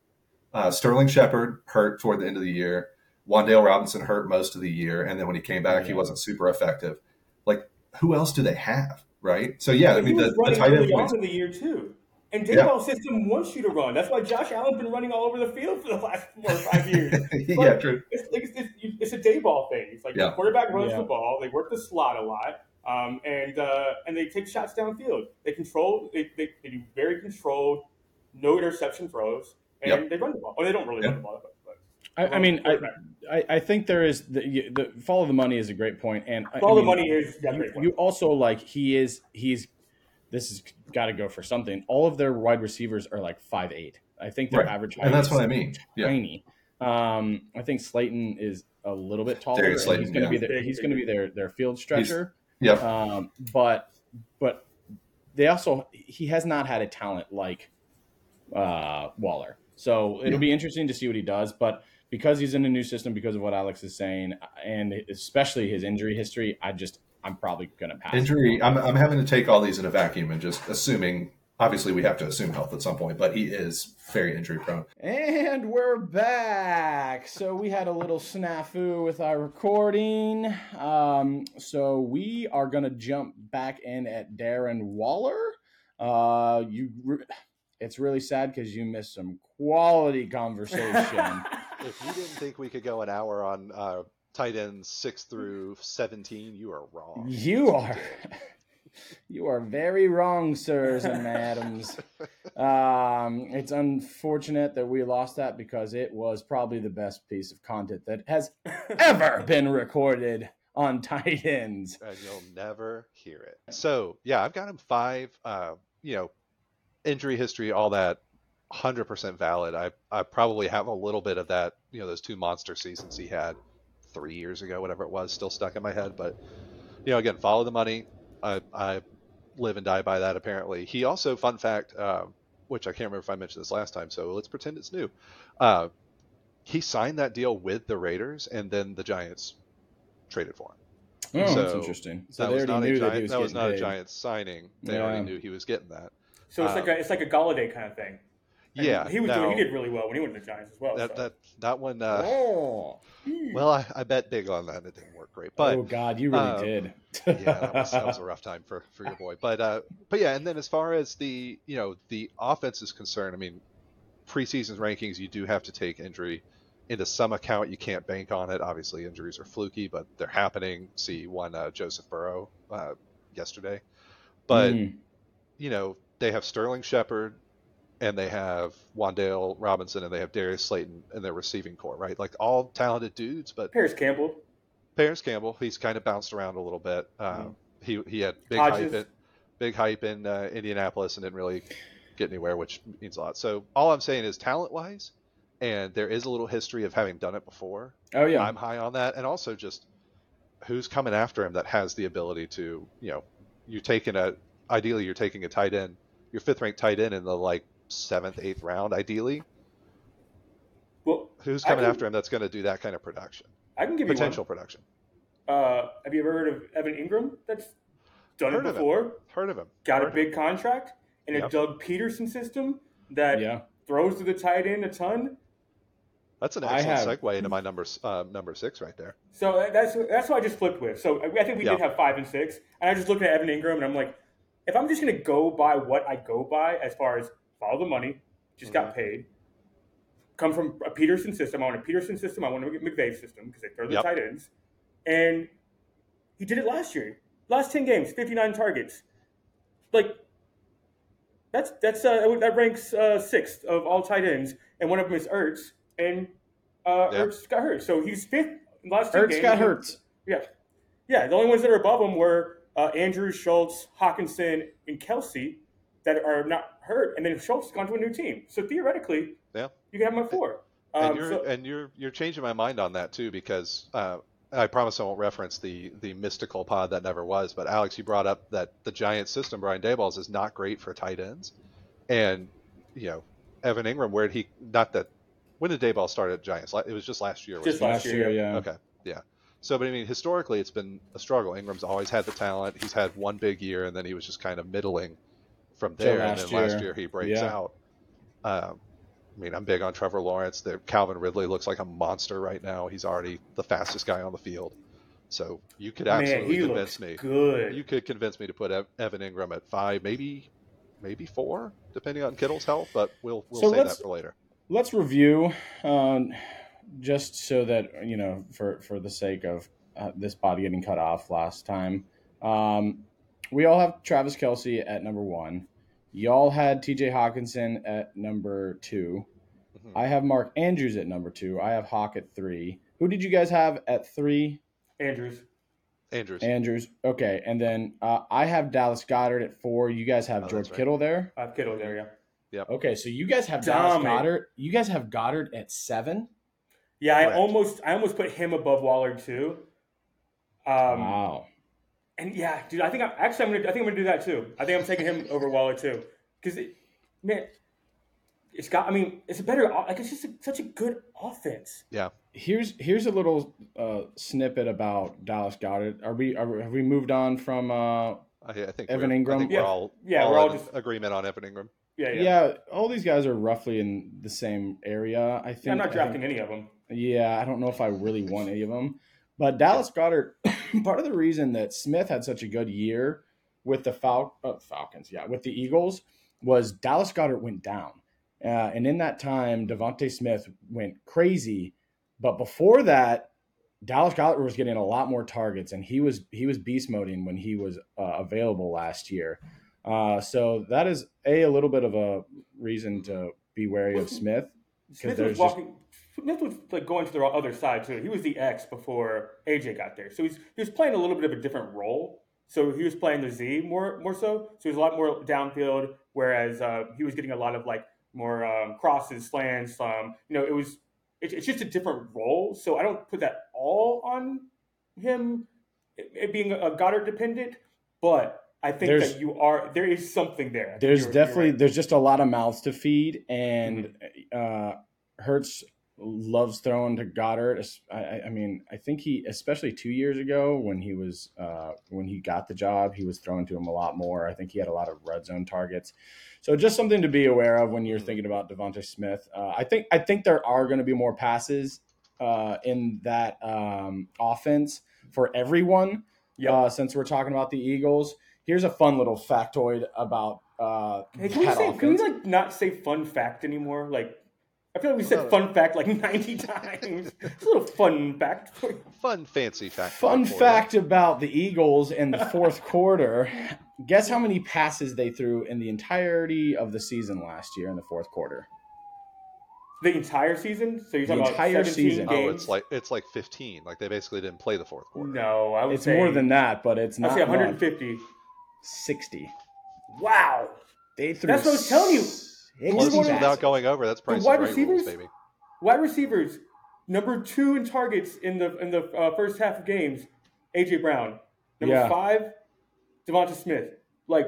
Uh, Sterling Shepard hurt toward the end of the year. Wan'Dale Robinson hurt most of the year. And then when he came back, yeah. he wasn't super effective. Like, who else do they have, right? So, yeah, I mean, the, the tight end points. Of the year, too. And Dayball's yeah. system wants you to run. That's why Josh Allen's been running all over the field for the last four or five years. yeah, like, true. It's, it's, it's, it's a Dayball thing. It's like yeah. the quarterback runs yeah. the ball. They work the slot a lot. Um, and uh, and they take shots downfield. They control. They, they, they do very controlled, no interception throws. And yep. they run the ball. Oh, they don't really yep. run the ball. But I, I mean, I, I I think there is the, the follow the money is a great point, and follow I mean, the money is yeah, you, you also like he is he's this has got to go for something. All of their wide receivers are like five eight. I think their right. average height and that's is what I mean. Tiny. Yeah. Um, I think Slayton is a little bit taller. Darius Slayton, he's going to yeah. be their, he's going to be their their field stretcher. Yeah. Um, but but they also he has not had a talent like uh, Waller. So it'll yeah. be interesting to see what he does, but because he's in a new system, because of what Alex is saying, and especially his injury history, I just I'm probably going to pass. Injury. I'm I'm having to take all these in a vacuum and just assuming. Obviously, we have to assume health at some point, but he is very injury prone. And we're back. So we had a little snafu with our recording. Um, so we are going to jump back in at Darren Waller. Uh, you. Re- It's really sad because you missed some quality conversation. If you didn't think we could go an hour on uh, tight ends six through seventeen, you are wrong. You are, you are very wrong, sirs and madams. Um, it's unfortunate that we lost that because it was probably the best piece of content that has ever been recorded on tight ends, and you'll never hear it. So yeah, I've got him five. Uh, you know. Injury history, all that, one hundred percent valid. I I probably have a little bit of that, you know, those two monster seasons he had three years ago, whatever it was, still stuck in my head. But, you know, again, follow the money. I, I live and die by that, apparently. He also, fun fact, uh, which I can't remember if I mentioned this last time, so let's pretend it's new. Uh, he signed that deal with the Raiders, and then the Giants traded for him. Oh, so that's interesting. So that was not, a, Giant, was that was not a Giants signing. They yeah. already knew he was getting that. So it's um, like a it's like a Golladay kind of thing. And yeah, he was now, doing, he did really well when he went to the Giants as well. That so. that that one. Uh, oh. Well, I, I bet big on that. It didn't work great. But oh God, you really um, did. yeah, that was, that was a rough time for, for your boy. But uh, but yeah, and then as far as the you know the offense is concerned, I mean, preseason rankings, you do have to take injury into some account. You can't bank on it. Obviously, injuries are fluky, but they're happening. See one uh, Joseph Burrow uh, yesterday, but mm. you know. They have Sterling Shepard, and they have Wan'Dale Robinson, and they have Darius Slayton in their receiving core, right? Like, all talented dudes, but... Paris Campbell. Paris Campbell, he's kind of bounced around a little bit. Um, mm-hmm. He he had big Hodges. hype in, big hype in uh, Indianapolis and didn't really get anywhere, which means a lot. So all I'm saying is talent-wise, and there is a little history of having done it before. Oh, yeah. I'm high on that. And also just who's coming after him that has the ability to, you know, you're taking a... Ideally, you're taking a tight end, your fifth-ranked tight end in the, like, seventh, eighth round, ideally. Well, who's coming can, after him that's going to do that kind of production? I can give Potential you Potential production. Uh, have you ever heard of Evan Engram? That's done heard it before. Of heard of him. Got heard a big him. contract in yep. a Doug Peterson system that yeah. throws to the tight end a ton. That's an excellent segue into my number, uh, number six right there. So that's that's what I just flipped with. So I think we yeah. did have five and six. And I just looked at Evan Engram, and I'm like, if I'm just going to go by what I go by as far as follow the money, just mm-hmm. got paid, come from a Peterson system. I want a Peterson system. I want a McVay system because they throw the yep. tight ends. And he did it last year. Last ten games, fifty-nine targets. Like, that's that's uh, that ranks uh, sixth of all tight ends. And one of them is Ertz. And uh, yeah. Ertz got hurt. So he's fifth in last two Ertz games. Ertz got hurt. Yeah. Yeah, the only ones that are above him were Uh, Andrews, Schultz, Hockenson, and Kelce that are not hurt, and then Schultz has gone to a new team. So theoretically, yeah. you can have him at four. Um, and you're so, and you're you're changing my mind on that too, because uh, I promise I won't reference the the mystical pod that never was. But Alex, you brought up that the Giants system, Brian Daboll's, is not great for tight ends, and you know Evan Engram, where did he? Not that when did Daboll start at Giants? It was just last year. Just last year, yeah. Okay, yeah. So, but I mean, historically, it's been a struggle. Ingram's always had the talent. He's had one big year, and then he was just kind of middling from there. And then year. last year, he breaks yeah. out. Um, I mean, I'm big on Trevor Lawrence. The, Calvin Ridley looks like a monster right now. He's already the fastest guy on the field. So you could absolutely Man, convince me. Good. You could convince me to put Evan Engram at five, maybe, maybe four, depending on Kittle's health. But we'll we'll so save that for later. Let's review. Um... Just so that, you know, for, for the sake of uh, this pod getting cut off last time, um, we all have Travis Kelce at number one. Y'all had T J. Hockenson at number two. Mm-hmm. I have Mark Andrews at number two. I have Hawk at three. Who did you guys have at three? Andrews. Andrews. Andrews. Okay. And then uh, I have Dallas Goedert at four. You guys have oh, George right. Kittle there? I have Kittle there, yeah. Yep. Okay, so you guys have Dumb. Dallas Goedert. You guys have Goedert at seven? Yeah, I Correct. almost I almost put him above Waller too. Um, wow. And yeah, dude, I think I'm actually I'm gonna I think I'm gonna do that too. I think I'm taking him over Waller too, because it, man, it's got. I mean, it's a better like it's just a, such a good offense. Yeah. Here's here's a little uh, snippet about Dallas Goedert. Are we are have we moved on from? Uh, I, I think Evan Engram. I think yeah. We're all yeah all we're all in just agreement on Evan Engram. Yeah, yeah. Yeah. All these guys are roughly in the same area. I think I'm not drafting think, any of them. Yeah, I don't know if I really want any of them. But Dallas Goedert, part of the reason that Smith had such a good year with the Fal- oh, Falcons, yeah, with the Eagles, was Dallas Goedert went down. Uh, and in that time, DeVonta Smith went crazy. But before that, Dallas Goedert was getting a lot more targets, and he was he was beast moding when he was uh, available last year. Uh, so that is, A, a little bit of a reason to be wary of Smith. Smith was walking just, – Smith was like going to the other side too. He was the X before A J got there, so he's he was playing a little bit of a different role. So he was playing the Z more more so. So he was a lot more downfield, whereas uh, he was getting a lot of like more um, crosses, slants. Um, you know, it was it, it's just a different role. So I don't put that all on him it, it being a Goedert dependent, but I think there's, that you are there is something there. There's you're, definitely you're right. There's just a lot of mouths to feed, and mm-hmm. uh, Hurts loves throwing to Goddard. I, I mean, I think he, especially two years ago when he was, uh, when he got the job, he was throwing to him a lot more. I think he had a lot of red zone targets. So just something to be aware of when you're thinking about DeVonta Smith. Uh, I think, I think there are going to be more passes uh, in that um, offense for everyone. Yep. Uh, since we're talking about the Eagles, here's a fun little factoid about uh, hey, can, we say, can we like not say fun fact anymore? Like, I feel like we said fun fact like ninety times. It's a little fun fact for you. Fun fancy fact. Fun fact about the Eagles in the fourth quarter. Guess how many passes they threw in the entirety of the season last year in the fourth quarter? The entire season? So you're talking about seventeen season. Games? Oh, it's like it's like fifteen. Like they basically didn't play the fourth quarter. No, I would it's say... It's more than that, but it's not I say one hundred fifty. Much. sixty. Wow. They threw That's what I was telling you. Close without going over. That's probably wide receivers, rules, baby. Wide receivers, number two in targets in the in the uh, first half of games, A J. Brown. Number yeah. five, DeVonta Smith. Like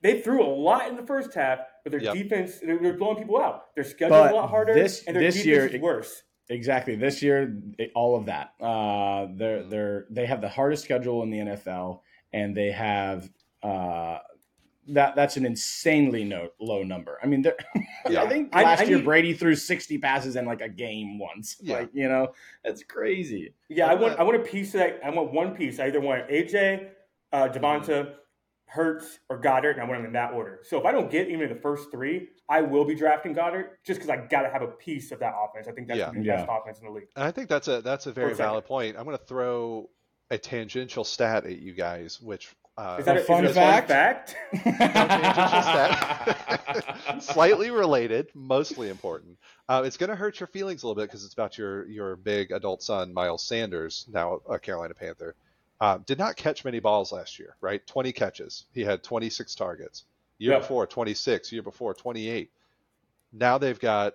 they threw a lot in the first half, but their yep. defense they're blowing people out. Their schedule a lot harder, this, and their this defense year, is worse. Exactly. This year, it, all of that. Uh, they're they're they have the hardest schedule in the N F L, and they have. Uh, That that's an insanely no, low number. I mean, yeah. I think last I, I year need, Brady threw sixty passes in like a game once. Yeah. Like you know, that's crazy. Yeah, I want I want a piece of that. I want one piece. I either want A J, uh, Devonta, mm-hmm. Hurts, or Goddard, and I want them in that order. So if I don't get even the first three, I will be drafting Goddard just because I got to have a piece of that offense. I think that's yeah. the yeah. best offense in the league. And I think that's a that's a very valid point. I'm going to throw a tangential stat at you guys, which. Uh, is that a fun fact? fact? Slightly related, mostly important. Uh, it's going to hurt your feelings a little bit because it's about your your big adult son, Miles Sanders, now a Carolina Panther. Uh, did not catch many balls last year, right? twenty catches. He had twenty-six targets. Year yep. before, twenty-six. Year before, twenty-eight. Now they've got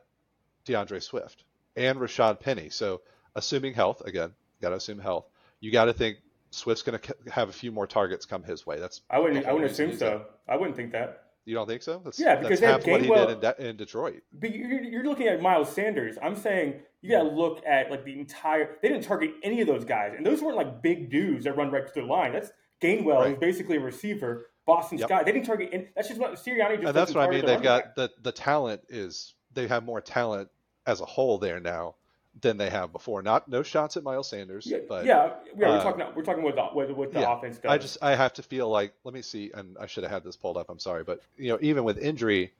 DeAndre Swift and Rashad Penny. So assuming health, again, got to assume health. You got to think. Swift's going to have a few more targets come his way. That's I wouldn't. I wouldn't assume so. I wouldn't think that. You don't think so? That's, yeah, because that's half what he did in, De- in Detroit. But you're, you're looking at Miles Sanders. I'm saying you got to look at like the entire. They didn't target any of those guys, and those weren't like big dudes that run right to the line. That's Gainwell, right. who's basically a receiver. Boston yep. Scott. They didn't target. And that's just what Sirianni. Just and that's what I mean. They've got the, the talent is they have more talent as a whole there now. Than they have before. Not no shots at Miles Sanders, yeah, but yeah, yeah. We're uh, talking. We're talking about what, what the yeah, offense does. I just I have to feel like let me see. And I should have had this pulled up. I'm sorry, but you know even with injury,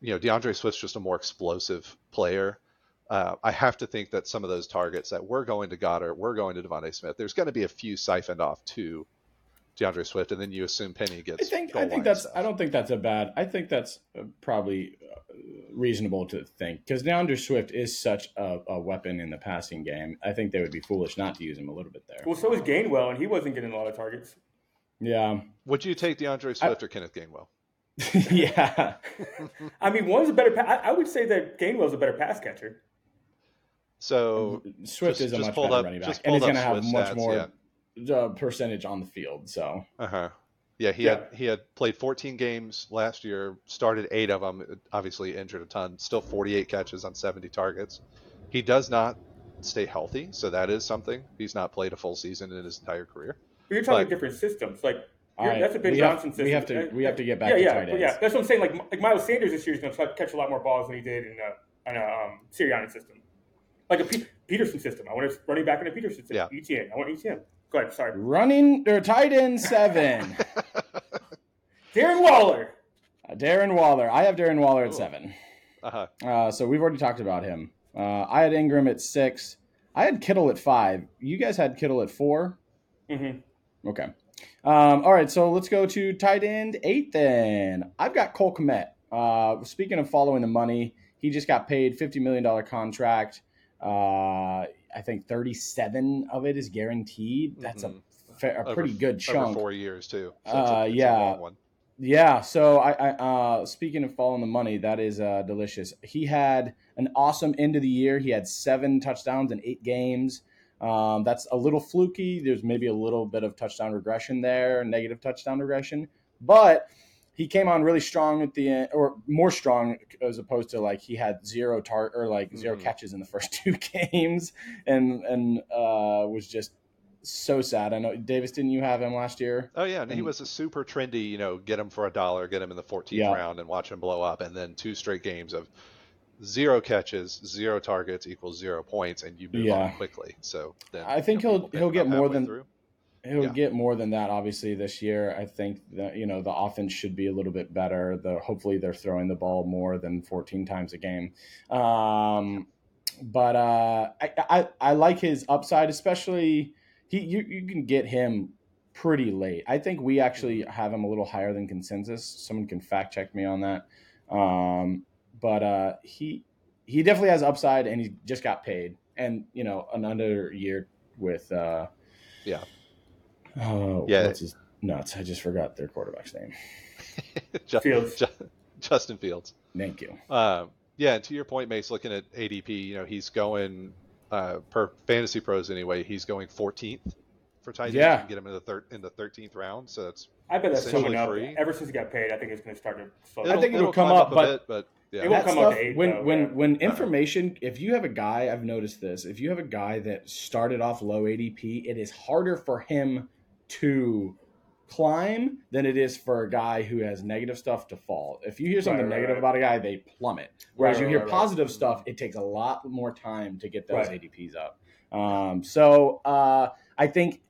you know DeAndre Swift's just a more explosive player. Uh, I have to think that some of those targets that were going to Goddard, were going to DeVonta Smith. There's going to be a few siphoned off to DeAndre Swift, and then you assume Penny gets. I think. I think that's. Stuff. I don't think that's a bad. I think that's probably reasonable to think because DeAndre Swift is such a, a weapon in the passing game. I think they would be foolish not to use him a little bit there. Well, so is Gainwell, and he wasn't getting a lot of targets. Yeah. Would you take DeAndre Swift I, or Kenneth Gainwell? Yeah. I mean, one's a better. Pa- I, I would say that Gainwell's a better pass catcher. So Swift just, is a much better up, running back, and he's going to have Swift much stats, more. Yeah. Uh, percentage on the field, so uh-huh yeah he yeah. had he had played fourteen games last year, started eight of them, obviously injured a ton, still forty-eight catches on seventy targets. He does not stay healthy, so that is something. He's not played a full season in his entire career. But you're talking but, different systems like right. that's a Ben we Johnson have, system we have to we have to get back yeah, to yeah, tight ends. Yeah, that's what I'm saying, like like Miles Sanders this year is going to catch a lot more balls than he did in a, in a um, Sirianni system, like a P- Peterson system. I want to running back in a Peterson system. Yeah. E T N I want E T N. Go ahead, sorry. Running or tight end seven. Darren Waller. Uh, Darren Waller. I have Darren Waller at Ooh. seven. Uh-huh. Uh, so we've already talked about him. Uh, I had Engram at six. I had Kittle at five. You guys had Kittle at four? Mm-hmm. Okay. Um, all right, so let's go to tight end eight then. I've got Cole Kmet. Uh, speaking of following the money, he just got paid fifty million dollars contract. Uh I think thirty-seven of it is guaranteed. That's mm-hmm. a, fa- a over, pretty good chunk. Over four years, too. So uh, a, yeah. Yeah. So, I, I uh, speaking of following the money, that is uh, delicious. He had an awesome end of the year. He had seven touchdowns in eight games. Um, that's a little fluky. There's maybe a little bit of touchdown regression there, negative touchdown regression. But he came on really strong at the end, or more strong as opposed to like he had zero tar or like zero mm-hmm. catches in the first two games, and and uh, was just so sad. I know Davis, didn't you have him last year? Oh yeah, and he was a super trendy. You know, get him for a dollar, get him in the fourteenth yeah. round, and watch him blow up. And then two straight games of zero catches, zero targets equals zero points, and you move yeah. on quickly. So then I think he'll he'll get more than. Through. He'll yeah. get more than that, obviously, this year. I think that, you know, the offense should be a little bit better. The, hopefully they're throwing the ball more than fourteen times a game. Um, but uh, I, I I like his upside, especially he you, you can get him pretty late. I think we actually have him a little higher than consensus. Someone can fact check me on that. Um, but uh, he he definitely has upside, and he just got paid. And, you know, another year with uh, – yeah. Oh, yeah. What's his nuts? I just forgot their quarterback's name. Justin Fields. Ju- Justin Fields. Thank you. Uh, yeah, and to your point, Mace, looking at A D P, you know, he's going uh, per Fantasy Pros anyway. He's going fourteenth for tight end. Yeah, get him in the third in the thirteenth round. So that's I bet that's coming up. Free. Ever since he got paid, I think it's going to start to. Slow. I think it'll, it'll come up, up but. Bit, but yeah. It won't come up to eight, when though, when yeah. when information. If you have a guy, I've noticed this. If you have a guy that started off low A D P, it is harder for him to climb than it is for a guy who has negative stuff to fall. If you hear something right, right, negative right. about a guy, they plummet. Whereas right, you hear right, positive right. stuff, it takes a lot more time to get those right. A D Ps up. Um, so uh, I think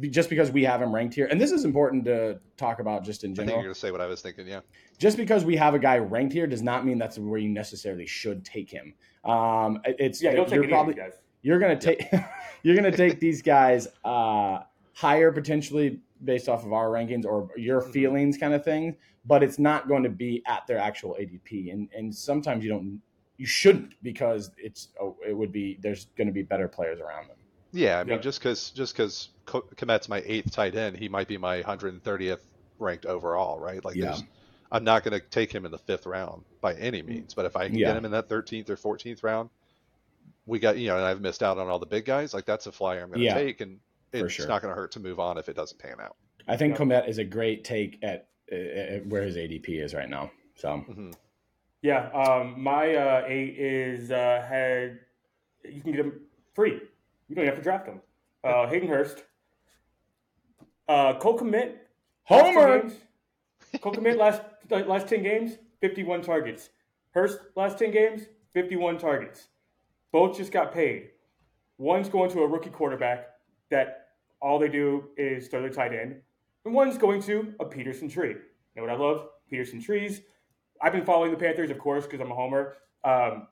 just because we have him ranked here, and this is important to talk about just in general. I think you're going to say what I was thinking, yeah. Just because we have a guy ranked here does not mean that's where you necessarily should take him. Um, it's yeah, don't it, take you're it probably easy, guys. You're going to take yep. you're going to take these guys. Uh, higher potentially based off of our rankings or your feelings kind of thing, but it's not going to be at their actual A D P. And and sometimes you don't, you shouldn't, because it's, oh, it would be, there's going to be better players around them. Yeah. I yep. mean, just cause, just cause Kmet's my eighth tight end, he might be my one hundred thirtieth ranked overall, right? Like yeah. there's, I'm not going to take him in the fifth round by any means, but if I can yeah. get him in that thirteenth or fourteenth round, we got, you know, and I've missed out on all the big guys. Like that's a flyer I'm going to yeah. take. And, it's sure. not going to hurt to move on if it doesn't pan out. I think you know? Kmet is a great take at, at where his A D P is right now. So, mm-hmm. yeah, um, my uh, eight is uh, had you can get him free. You don't have to draft him. Uh, Hayden Hurst, uh, Cole Kmet, homer. Cole Kmet last last ten games, fifty-one targets. Hurst last ten games, fifty-one targets. Both just got paid. One's going to a rookie quarterback that all they do is throw their tight end, and one's going to a Peterson tree. You know what I love? Peterson trees. I've been following the Panthers, of course, because I'm a homer. Um,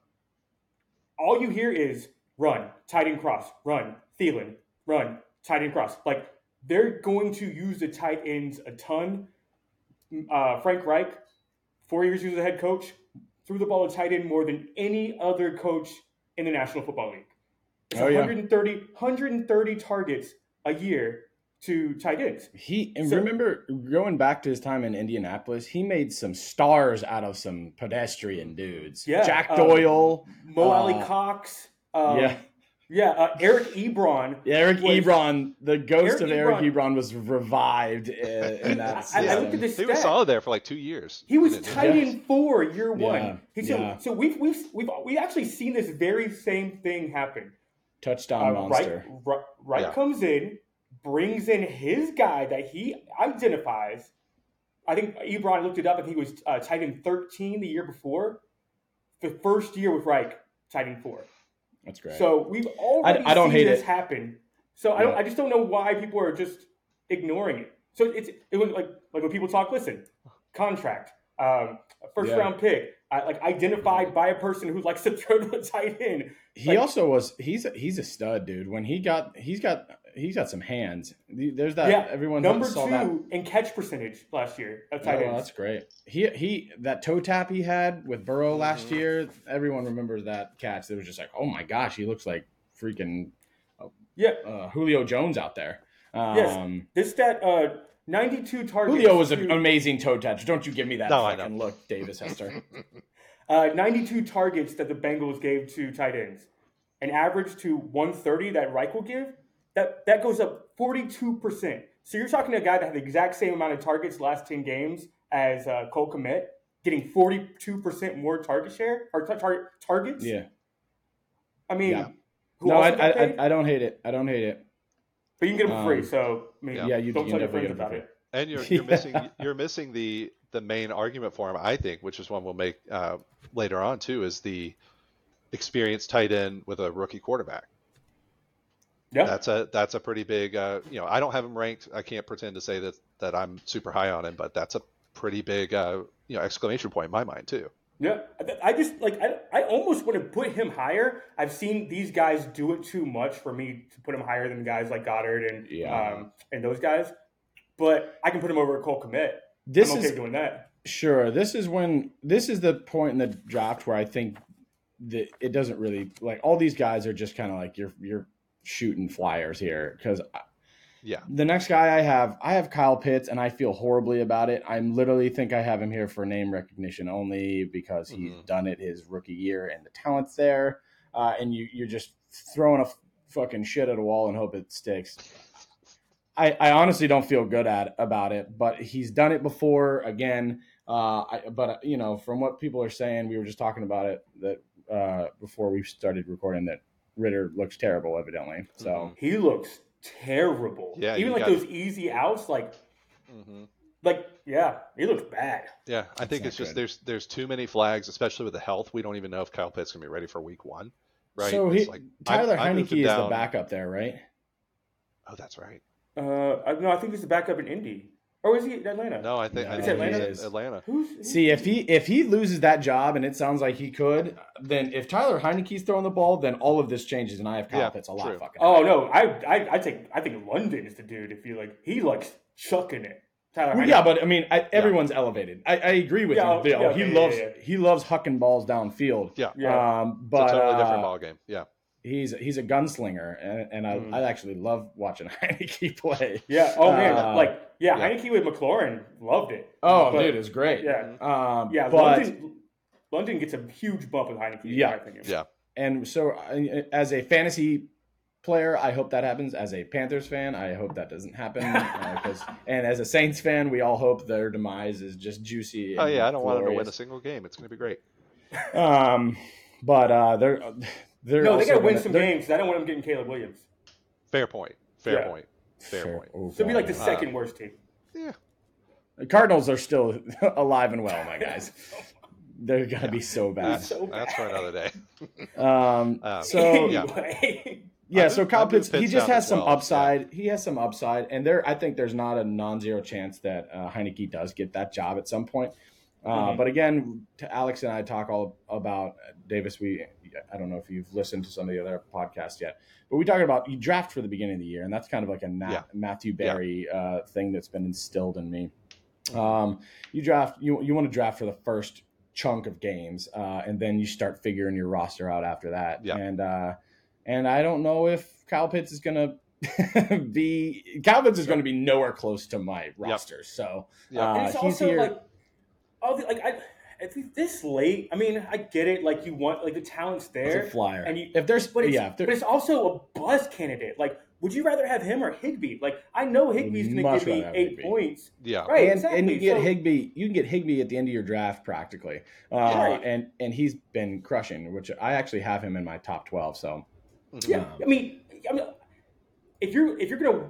all you hear is run, tight end cross, run, Thielen, run, tight end cross. Like, they're going to use the tight ends a ton. Uh, Frank Reich, four years as a head coach, threw the ball to tight end more than any other coach in the National Football League. It's oh, one hundred thirty, yeah. one hundred thirty targets a year to tight ends. He and so, remember going back to his time in Indianapolis, he made some stars out of some pedestrian dudes. Yeah, Jack Doyle, um, Mo uh, Ali Cox. Um, yeah, yeah. Uh, Eric Ebron. Yeah, Eric was, Ebron, the ghost Eric of Eric Ebron, Ebron was revived in, in that. I, I looked at this. He was solid there for like two years. He was tight end four year one. Yeah, he, so yeah. so we've we've we've we actually seen this very same thing happen. Touchdown uh, monster. Wright, Wright, Wright yeah. comes in, brings in his guy that he identifies. I think Ebron looked it up, and he was uh, tight end thirteen the year before. The first year with Wright, tight end four. That's great. So we've already I, I don't seen hate this it. happen. So yeah. I don't. I just don't know why people are just ignoring it. So it's it was like like when people talk. Listen, contract, um, first yeah. round pick. I, like identified by a person who likes to throw to a tight end. He like, also was he's a, he's a stud, dude. When he got he's got he's got some hands. There's that yeah, everyone number saw two that. in catch percentage last year of tight oh, ends. That's great. He he that toe tap he had with Burrow last mm-hmm. year. Everyone remembers that catch. It was just like, oh my gosh, he looks like freaking uh, yeah uh, Julio Jones out there. Um, yes, this stat. Uh, ninety-two targets. Julio was to, an amazing toe touch. Don't you give me that no, fucking look, Davis Hester. uh, ninety-two targets that the Bengals gave to tight ends. An average to one hundred thirty that Reich will give, that, that goes up forty-two percent. So you're talking to a guy that had the exact same amount of targets last ten games as uh, Cole Kmet, getting forty-two percent more target share, or t- tar- targets? Yeah. I mean, yeah. who no, else I, I, I, I don't hate it. I don't hate it. But you can get them free, um, so I mean, yeah, yeah you don't tell your friends about it. And you're you're yeah. missing you're missing the the main argument for him, I think, which is one we'll make uh, later on too, is the experienced tight end with a rookie quarterback. Yeah, that's a that's a pretty big. Uh, you know, I don't have him ranked. I can't pretend to say that that I'm super high on him, but that's a pretty big uh, you know exclamation point in my mind too. Yeah, I just like I I almost want to put him higher. I've seen these guys do it too much for me to put him higher than guys like Goddard and yeah. um and those guys. But I can put him over at Cole Kmet. This I'm okay is doing that. Sure. This is when this is the point in the draft where I think that it doesn't really like all these guys are just kind of like you're you're shooting flyers here because yeah. The next guy I have I have Kyle Pitts and I feel horribly about it. I literally think I have him here for name recognition only because he's mm-hmm. done it his rookie year and the talent's there. Uh, and you you're just throwing a f- fucking shit at a wall and hope it sticks. I, I honestly don't feel good at about it, but he's done it before again. Uh, I, but you know, from what people are saying, we were just talking about it that uh, before we started recording that Ritter looks terrible, evidently. So he looks terrible. Yeah, even like those it. easy outs, like, mm-hmm. like yeah, he looks bad. Yeah, I think it's, it's just good. there's there's too many flags, especially with the health. We don't even know if Kyle Pitts can be ready for Week One, right? So he, like, Tyler Heineke is down. The backup there, right? Oh, that's right. Uh, no, I think he's the backup in Indy, or is he in Atlanta? No, I think no, I think Atlanta? He's in Atlanta. Who's, who's, See, if he if he loses that job, and it sounds like he could, then if Tyler Heineke's throwing the ball, then all of this changes, and I have Kyle Pitts yeah, a lot. True. Fucking. Oh no, I I I think I think London is the dude. If you like, he likes chucking it. Tyler well, yeah, but I mean, I, everyone's yeah. elevated. I, I agree with yeah, you. Yeah, okay, he yeah, loves yeah, yeah. he loves hucking balls downfield. Yeah, yeah. Um, but it's a totally different uh, ball game. Yeah. He's he's a gunslinger, and, and I mm. I actually love watching Heineke play. Yeah. Oh man, uh, like yeah, yeah, Heineke with McLaurin loved it. Oh, but, dude, it's great. Yeah. Um, yeah. But, London, London gets a huge bump with Heineke. Yeah. In my opinion. Yeah. And so, I, as a fantasy player, I hope that happens. As a Panthers fan, I hope that doesn't happen. uh, and as a Saints fan, we all hope their demise is just juicy. Oh yeah, I don't glorious. want them to win a single game. It's going to be great. Um, but uh, they're. Uh, They're no, they got to win gonna, some games. I don't want them getting Caleb Williams. Fair point. Fair yeah. point. Fair, fair point. Oh, so it'd be like the second uh, worst team. Yeah. The Cardinals are still alive and well, my guys. They're going to yeah. be so bad. That's, so bad. That's for another day. um, um, so, yeah. yeah so Kyle Pitts, he just has some well, upside. Yeah. He has some upside. And there, I think there's not a non-zero chance that uh, Heineke does get that job at some point. Uh, mm-hmm. But again, to Alex and I talk all about Davis. We I don't know if you've listened to some of the other podcasts yet, but we talk about you draft for the beginning of the year, and that's kind of like a Nat, yeah. Matthew Berry yeah. uh, thing that's been instilled in me. Um, you draft you you want to draft for the first chunk of games, uh, and then you start figuring your roster out after that. Yeah. And uh, and I don't know if Kyle Pitts is gonna. be Kyle Pitts is going to be nowhere close to my roster. Yep. So yep. Uh, and it's he's also here. Like- Oh, like I, at least this late. I mean, I get it. Like you want, like the talent's there. It's a flyer. And you, if there's, but it's, yeah, if there's, but it's also a buzz candidate. Like, would you rather have him or Higbee? Like, I know Higbee's going to give me eight Higbee. points. Yeah, right. And, exactly. and you get so, Higbee. You can get Higbee at the end of your draft, practically. Uh, right. And and he's been crushing. Which I actually have him in my top twelve. So yeah, um, I mean, I mean, if you're if you're gonna,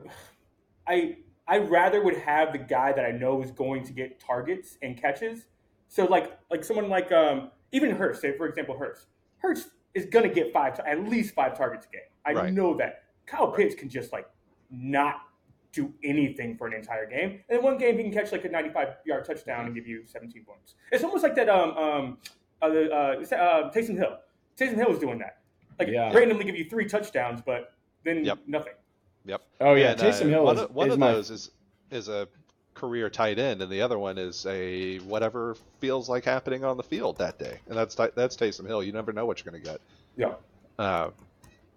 I. I rather would have the guy that I know is going to get targets and catches. So like like someone like um, even Hurst, say for example Hurst. Hurst is going to get five at least five targets a game. I right. know that. Kyle right. Pitts can just like not do anything for an entire game. And in one game he can catch like a ninety-five-yard touchdown and give you seventeen points. It's almost like that um um uh, uh, uh Taysom Hill. Taysom Hill was doing that. Like yeah. randomly give you three touchdowns but then yep. nothing. Yep. Oh yeah, and, Taysom uh, Hill. One, is, one is of my... those is is a career tight end, and the other one is a whatever feels like happening on the field that day, and that's that's Taysom Hill. You never know what you're going to get. Yeah. Uh,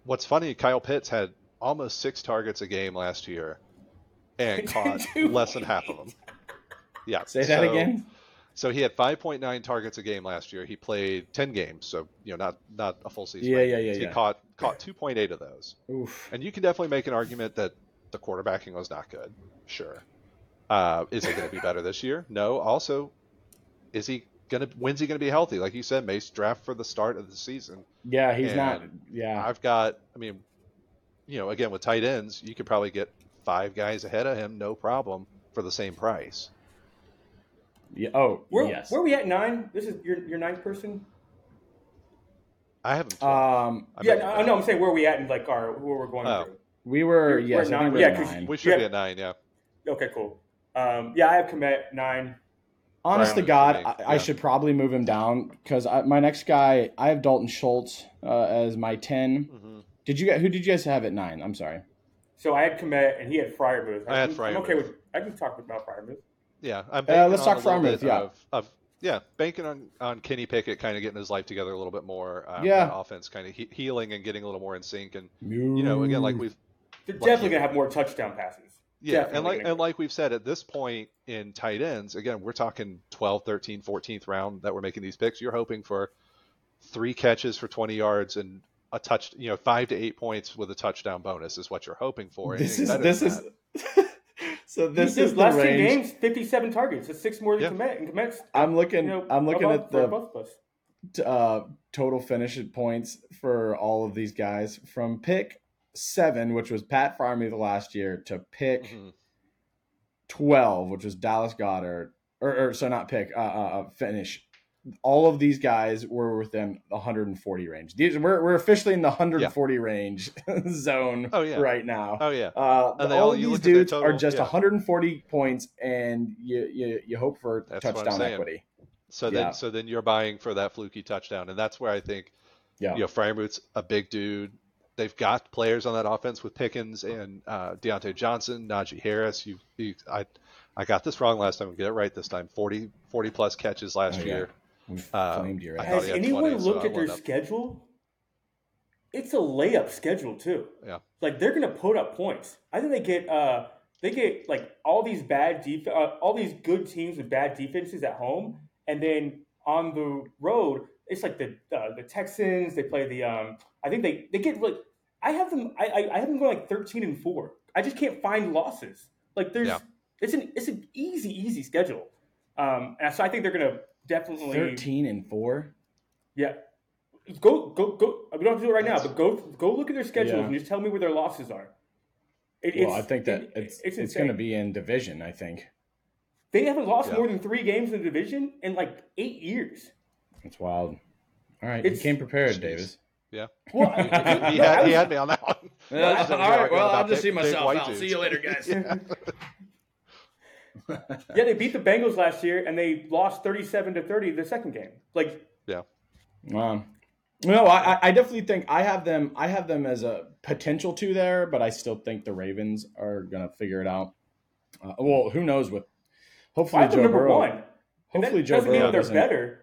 what's funny, Kyle Pitts had almost six targets a game last year, and caught less than half of them. Yeah. Say that so, again. So he had five point nine targets a game last year. He played ten games, so you know not not a full season. Yeah, yeah, yeah. He yeah. caught caught two point eight of those. Oof. And you can definitely make an argument that the quarterbacking was not good. Sure. Uh, is it going to be better this year? No. Also, is he going to? When's he going to be healthy? Like you said, Mace, draft for the start of the season. Yeah, he's and not. Yeah, I've got. I mean, you know, again with tight ends, you could probably get five guys ahead of him, no problem, for the same price. Yeah. Oh, where, yes. Where are we at? Nine? This is your your ninth person? I haven't. Um, I yeah, I know. I'm saying where are we at in like our where we're going. Oh, We were, we, yes, we're nine, we were yeah, at nine. We should yeah. be at nine, yeah. Okay, cool. Um, yeah, I have Kmet nine. Honest to God, I, I yeah. should probably move him down because my next guy, I have Dalton Schultz uh, as my ten. Mm-hmm. Did you who did you guys have at nine? I'm sorry. So I had Kmet and he had Freiermuth. I, I had Freiermuth. I'm okay with. I can talk about Freiermuth. Yeah, I'm uh, let's talk Freiermuth. Yeah, of, of, yeah, banking on, on Kenny Pickett kind of getting his life together a little bit more. Um, yeah, offense kind of he- healing and getting a little more in sync, and Ooh. you know, again, like we've they're like, definitely gonna have more touchdown passes. Yeah, Definitely. and like and like we've said, at this point in tight ends, again, we're talking twelfth, thirteenth, fourteenth round that we're making these picks. You're hoping for three catches for twenty yards and a touch, you know, five to eight points with a touchdown bonus is what you're hoping for. This Anything is this is so this he is the last range. Two games, fifty-seven targets. It's six more than yeah. Kmet. And Kmet's, I'm looking. You know, I'm looking above, at the both of us. Uh, total finish points for all of these guys from pick seven, which was Pat Freiermuth last year, to pick mm-hmm. twelve, which was Dallas Goedert, or, or so not pick, uh, uh, finish. All of these guys were within the one hundred forty range. These we're we're officially in the one hundred forty yeah. range zone oh, yeah. right now. Oh yeah, uh, the, all, all of these dudes total, are just yeah. one hundred forty points, and you you, you hope for that's touchdown equity. So yeah. then so then you're buying for that fluky touchdown, and that's where I think yeah. you know Freiermuth's a big dude. They've got players on that offense with Pickens and uh, Deontay Johnson, Najee Harris. You, you, I, I got this wrong last time. We'll get it right this time. forty, forty plus catches last oh, yeah. year. Um, your Has anyone twenty, looked so at their up. schedule? It's a layup schedule too. Yeah, like they're going to put up points. I think they get, uh, they get like all these bad def- uh, all these good teams with bad defenses at home, and then on the road. It's like the uh, the Texans. They play the. Um, I think they, they get like. I have them. I, I I have them going like thirteen and four. I just can't find losses. Like there's. Yeah. It's an it's an easy easy schedule. Um, and so I think they're gonna definitely thirteen and four. Yeah. Go go go. We don't have to do it right That's... now, but go go look at their schedules yeah. and just tell me where their losses are. It, well, it's, I think that it, it's it's, it's gonna be in division. I think they haven't lost yeah. more than three games in the division in like eight years. It's wild. All right, it's, you came prepared, geez. Davis. Yeah. Well, I mean, he, had, was, he had me on that one. No, no, all right, well, I'll just see myself out. Dudes. See you later, guys. Yeah. yeah, they beat the Bengals last year, and they lost thirty-seven to thirty the second game. Like, yeah. Um, no, I, I definitely think I have them. I have them as a potential two there, but I still think the Ravens are gonna figure it out. Uh, well, who knows? With hopefully I Joe number Burrow. One. Hopefully Joe Burrow mean they're doesn't. Better.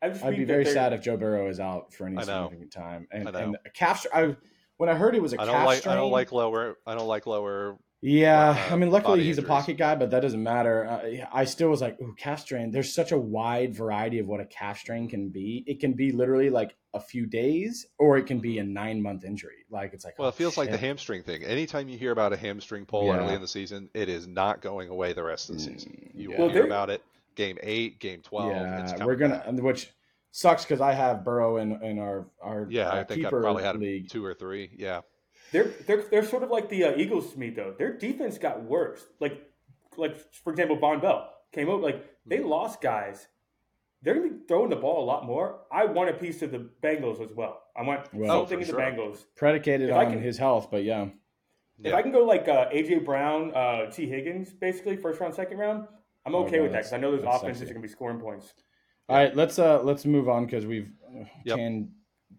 I'd be very sad if Joe Burrow is out for any significant time. And, and a calf str- I when I heard it was a I don't calf like, strain, I don't like lower. I don't like lower. Yeah, uh, I mean, luckily he's injuries. a pocket guy, but that doesn't matter. I, I still was like, ooh, calf strain. There's such a wide variety of what a calf strain can be. It can be literally like a few days, or it can be a nine month injury. Like it's like well, oh, it feels shit. like the hamstring thing. Anytime you hear about a hamstring pull yeah. early in the season, it is not going away the rest of the season. You yeah. will well, hear about it. Game eight, game twelve. Yeah, we're gonna, back. which sucks because I have Burrow in, in our our yeah. Our I think I probably had league. two or three. Yeah, they're they're they're sort of like the uh, Eagles to me though. Their defense got worse. Like like for example, Von Bell came over. Like they mm-hmm. lost guys. They're gonna be throwing the ball a lot more. I want a piece of the Bengals as well. I want well, something oh, in sure. the Bengals predicated if on can, his health. But yeah, if yeah. I can go like uh, A J. Brown, uh, T. Higgins, basically first round, second round. I'm okay oh, no, with that because I know those offenses sexy. are going to be scoring points. All right, let's uh, let's move on because we've yep. tan-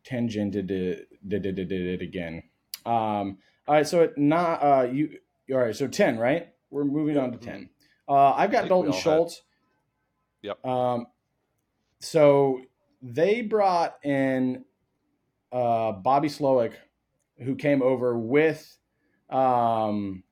tangented it, did it, did it again. Um, all right, so it not uh, you. All right, so ten, right? We're moving on to ten. Uh, I've got Dalton Schultz. Had... Yep. Um, so they brought in uh, Bobby Slowick, who came over with. Um,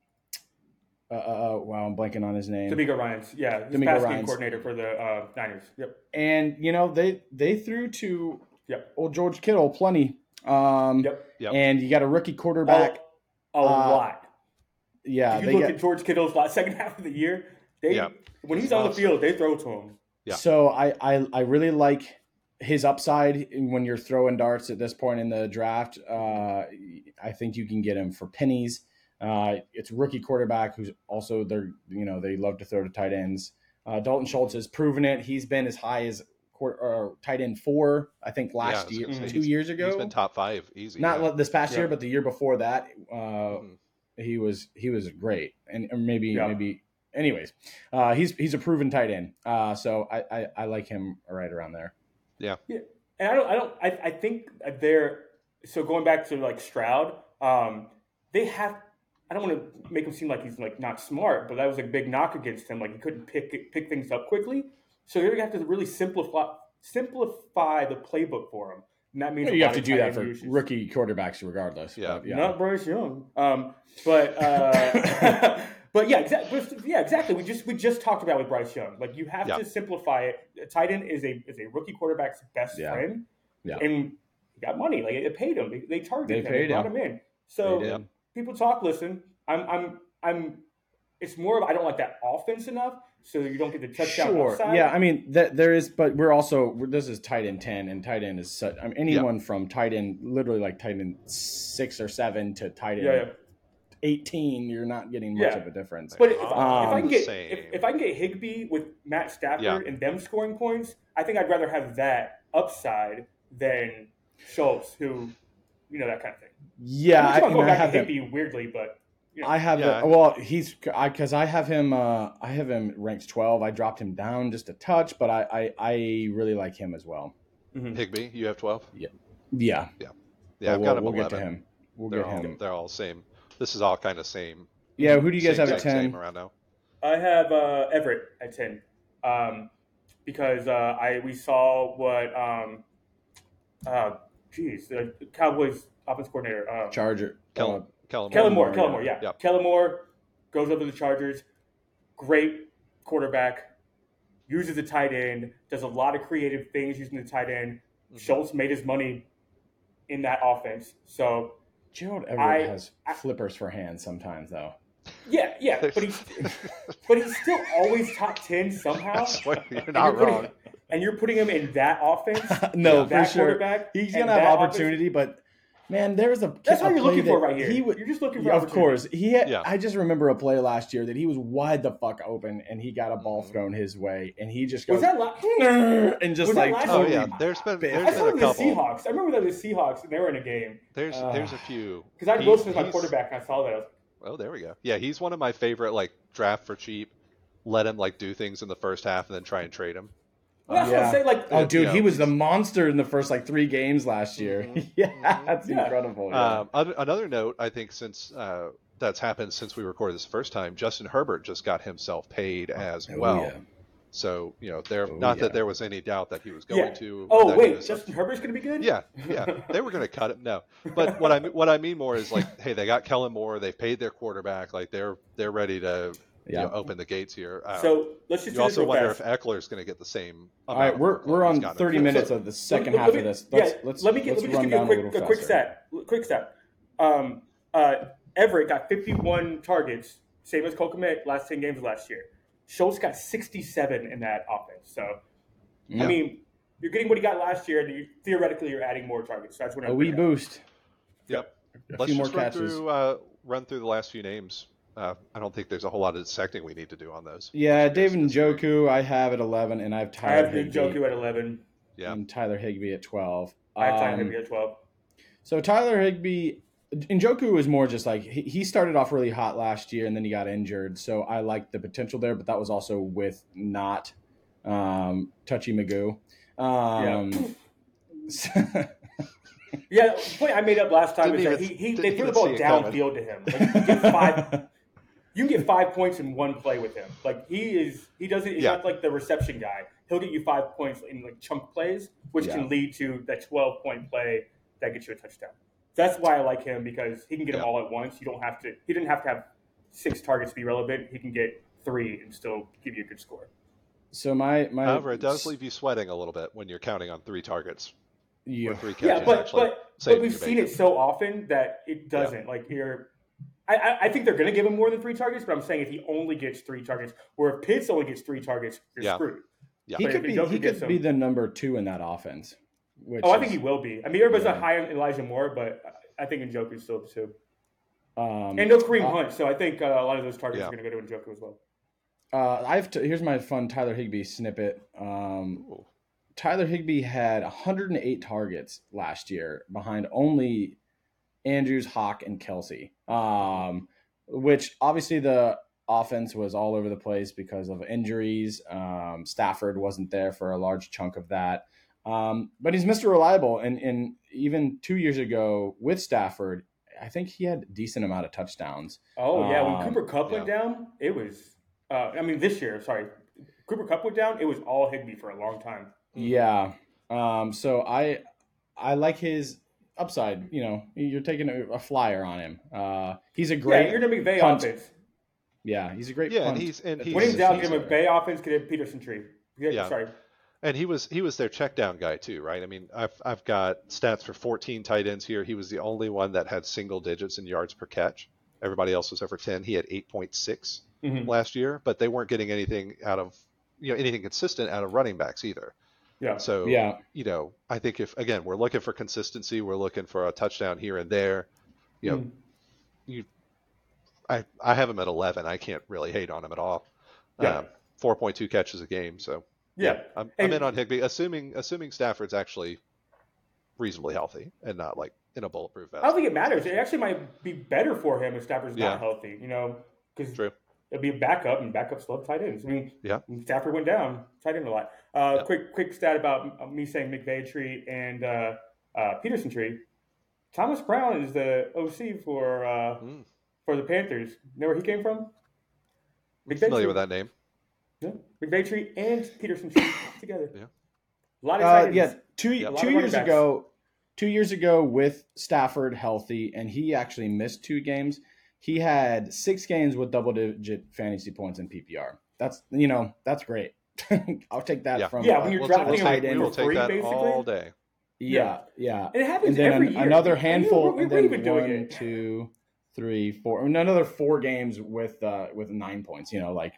Uh, uh, wow, I'm blanking on his name. D'Amico Ryans, yeah, the pass game coordinator for the uh, Niners. Yep. And you know they they threw to yep. old George Kittle plenty. Um, yep. Yep. And you got a rookie quarterback. A, a uh, lot. Yeah. If you look get, at George Kittle's last second half of the year. They yep. when he's on the field, they throw to him. Yeah. So I, I I really like his upside when you're throwing darts at this point in the draft. Uh, I think you can get him for pennies. Uh, it's rookie quarterback who's also they're you know they love to throw to tight ends. Uh, Dalton Schultz has proven it. He's been as high as quarter, or tight end four, I think last yeah, year, two years ago. He's been top five easy. Not yeah. this past yeah. year, but the year before that. Uh, mm-hmm. he was he was great, and or maybe yeah. maybe anyways, uh, he's he's a proven tight end, uh, so I, I I like him right around there. Yeah, yeah, and I don't I don't I I think they're so going back to like Stroud, um, they have. I don't want to make him seem like he's like not smart, but that was a big knock against him. Like he couldn't pick pick things up quickly. So you're gonna have to really simplify simplify the playbook for him. And that means yeah, you have to do that for issues. Rookie quarterbacks, regardless. Yeah, yeah. Not Bryce Young. Um, but uh, but yeah, exactly. Yeah, exactly. We just we just talked about with Bryce Young. Like you have yeah. to simplify it. A tight end is a is a rookie quarterback's best yeah. friend. Yeah, and he got money. Like it paid him. They, they targeted they him. They brought him in. So. People talk, listen, I'm, I'm, I'm, it's more of, I don't like that offense enough. So you don't get the touchdown. Sure. Outside. Yeah. I mean, that there is, but we're also, we're, this is tight end ten and tight end is such, I mean, anyone yeah. from tight end, literally like tight end six or seven to tight end yeah, yeah. eighteen, you're not getting much yeah. of a difference. But if, um, if I can get, if, if I can get Higbee with Matt Stafford yeah. and them scoring points, I think I'd rather have that upside than Schultz, who, you know, that kind of thing. Yeah, I, I, mean, I have him weirdly, but you know. I have yeah. a, well, he's because I, I have him. Uh, I have him ranked twelve. I dropped him down just a touch, but I I, I really like him as well. Mm-hmm. Higbee, you have twelve. Yeah, yeah, yeah. yeah I've we'll, got him. We'll eleven. Get to him. We'll they're get all, him. They're all same. This is all kind of same. Yeah. Who do you guys same, have at ten? Around now. I have uh, Everett at ten, um, because uh, I we saw what. Um, uh, Jeez, the Cowboys offense coordinator. Um, Charger. Kellen, Kellen, Kellen Moore. Kellen Moore, yeah. yeah. Kellen Moore goes over to the Chargers. Great quarterback. Uses the tight end. Does a lot of creative things using the tight end. Mm-hmm. Schultz made his money in that offense. So Gerald Everett I, has I, flippers for hands sometimes, though. Yeah, yeah. But, he, but he's still always top ten somehow. What, you're not you're wrong. Putting, And you're putting him in that offense? No, that for sure. He's going to have opportunity, offense. But, man, there's a That's a what you're looking for right here. He w- you're just looking for yeah, Of course. He had, yeah. I just remember a play last year that he was wide the fuck open, and he got a ball thrown his way, and he just goes, was that la- and just was like, that last oh, yeah. There's been, there's I saw been a couple. The Seahawks. I remember that the Seahawks, and they were in a game. There's uh, there's a few. Because I had Wilson as my quarterback, and I saw that. I was, oh, there we go. Yeah, he's one of my favorite, like, draft for cheap, let him, like, do things in the first half, and then try and trade him. Well, that's yeah. what I say, like, oh, dude, you know, he was the monster in the first like three games last year. Mm-hmm. yeah, that's yeah. incredible. Yeah. Um, another note, I think since uh, that's happened since we recorded this first time, Justin Herbert just got himself paid as oh, well. Yeah. So you know, there oh, not yeah. that there was any doubt that he was going yeah. to. Oh wait, was, Justin Herbert's going to be good. Yeah, yeah, they were going to cut him. No, but what I what I mean more is like, hey, they got Kellen Moore, they paid their quarterback, like they're they're ready to. Yeah, you know, open the gates here. Um, so let's just. You also wonder fast. If Eckler's going to get the same. All right, we're we're on thirty minutes so, of the second let, half let me, of this. Let's, yeah, let's let me get, let's let me just give you a quick a, a quick stat. Quick stat. Um, uh, Everett got fifty-one targets, same as Cole Kmet last ten games last year. Schultz got sixty-seven in that offense. So, yeah. I mean, you're getting what he got last year, and you, theoretically you're adding more targets. So that's what I'm. A wee boost. Yep. A let's few more run catches. Through, uh, run through the last few names. Uh, I don't think there's a whole lot of dissecting we need to do on those. Yeah, David Njoku I have at eleven, and I have Tyler I have Njoku at eleven. Yeah. And Tyler Higbee at twelve. I have Tyler um, Higbee at twelve. So Tyler Higbee, Njoku was more just like, he, he started off really hot last year, and then he got injured. So I liked the potential there, but that was also with not um, Touchy Magoo. Um, yeah. yeah, the point I made up last time didn't is even, that he, he they threw the ball downfield to him. Like, he did five... You can get five points in one play with him. Like he is, he doesn't. He's yeah. not like the reception guy. He'll get you five points in like chunk plays, which yeah. can lead to that twelve point play that gets you a touchdown. That's why I like him because he can get yeah. them all at once. You don't have to. He didn't have to have six targets to be relevant. He can get three and still give you a good score. So my, my however, it does leave you sweating a little bit when you're counting on three targets. Yeah, or three catches yeah, but but, but we've seen it so often that it doesn't yeah. like you're. I, I think they're going to give him more than three targets, but I'm saying if he only gets three targets, or if Pitts only gets three targets, you're yeah. screwed. Yeah. He but could be he could some... be the number two in that offense. Which oh, is, I think he will be. I mean, everybody's yeah. not high on Elijah Moore, but I think Njoku's still the two. Um, and no Kareem uh, Hunt, so I think uh, a lot of those targets yeah. are going to go to Njoku as well. Uh, I've t- here's my fun Tyler Higbee snippet. Um, Tyler Higbee had one hundred eight targets last year behind only – Andrews, Hawk, and Kelce. Um, which obviously the offense was all over the place because of injuries. Um, Stafford wasn't there for a large chunk of that. Um, but he's Mister Reliable. And, and even two years ago with Stafford, I think he had a decent amount of touchdowns. Oh, yeah. When um, Cooper Kupp went yeah. down, it was uh, – I mean, this year, sorry. Cooper Kupp went down, it was all Higbee for a long time. Yeah. Um, so I I like his upside. You know, you're taking a, a flyer on him. Uh, he's a great – Yeah, you're going to McVay offense. Yeah, he's a great yeah, punt. And he's, and he's, when he's down, give him a Bay offense, get him Peterson tree. Yeah, yeah. Sorry. And he was he was their check down guy too, right? I mean, I've I've got stats for fourteen tight ends here. He was the only one that had single digits in yards per catch. Everybody else was over ten. He had eight point six mm-hmm. last year, but they weren't getting anything out of, you know, anything consistent out of running backs either. Yeah. So, yeah. you know, I think if, again, we're looking for consistency, we're looking for a touchdown here and there, you know, mm. you I, I have him at eleven. I can't really hate on him at all. Yeah. Um, four point two catches a game. So yeah, yeah I'm, I'm in on Higbee, assuming assuming Stafford's actually reasonably healthy and not like in a bulletproof vest. I don't think it matters. It actually might be better for him if Stafford's yeah. not healthy, you know, because it'll be a backup, and backups love tight ends. I mean, yeah. Stafford went down, tight end a lot. Uh, yeah. Quick quick stat about me saying McVay tree and uh, uh, Peterson tree. Thomas Brown is the O C for uh, – mm. for the Panthers. You know where he came from? McVay familiar tree. With that name. Yeah. McVay tree and Peterson tree together. Yeah. A lot of uh, yeah. Two, yeah, two years ago, two years ago with Stafford healthy, and he actually missed two games. He had six games with double-digit fantasy points in P P R. That's, you know, that's great. I'll take that yeah. from yeah. Uh, when you're we'll drafting tight end, we'll take that basically. All day. Yeah, yeah. yeah. It happens and then every an, year. Another handful. We, we, we, we and then one, doing it. two. Three, four, another four games with uh, with nine points. You know, like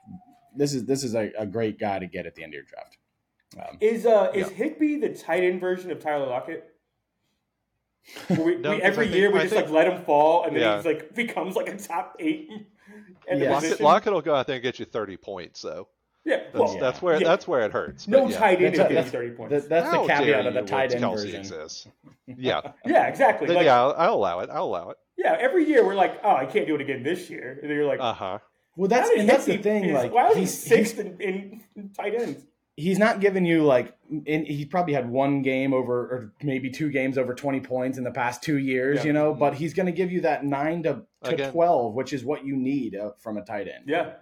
this is this is a, a great guy to get at the end of your draft. Um, is uh, yeah. is Higbee the tight end version of Tyler Lockett? We, no, we, every think, year we I just think, like let him fall, and then yeah. he's like becomes like a top eight. Yeah. Lockett, Lockett will go out there and get you thirty points, though. Yeah, well, that's, yeah. that's where yeah. that's where it hurts. No yeah. tight end that's, that's, thirty points. That's, that's the caveat of the tight end Kelce version. Exists. Yeah, yeah, exactly. Like, yeah, I'll, I'll allow it. I'll allow it. Yeah, every year we're like, oh, I can't do it again this year. And then you're like, uh huh. Well, that's and that's the thing. Is, like, why was he sixth in, in, in tight ends? He's not giving you like, in, he probably had one game over, or maybe two games over twenty points in the past two years, yeah. you know. But he's going to give you that nine to, to twelve, which is what you need uh, from a tight end. Yeah.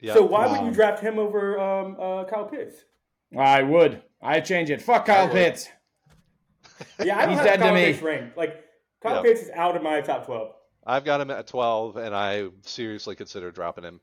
yeah. So why wow. would you draft him over um, uh, Kyle Pitts? I would. I change it. Fuck Kyle Pitts. Yeah, I don't he's have dead Kyle to me. Pitts ring. Like. Kyle yep. Pitts is out of my top twelve. I've got him at twelve, and I seriously consider dropping him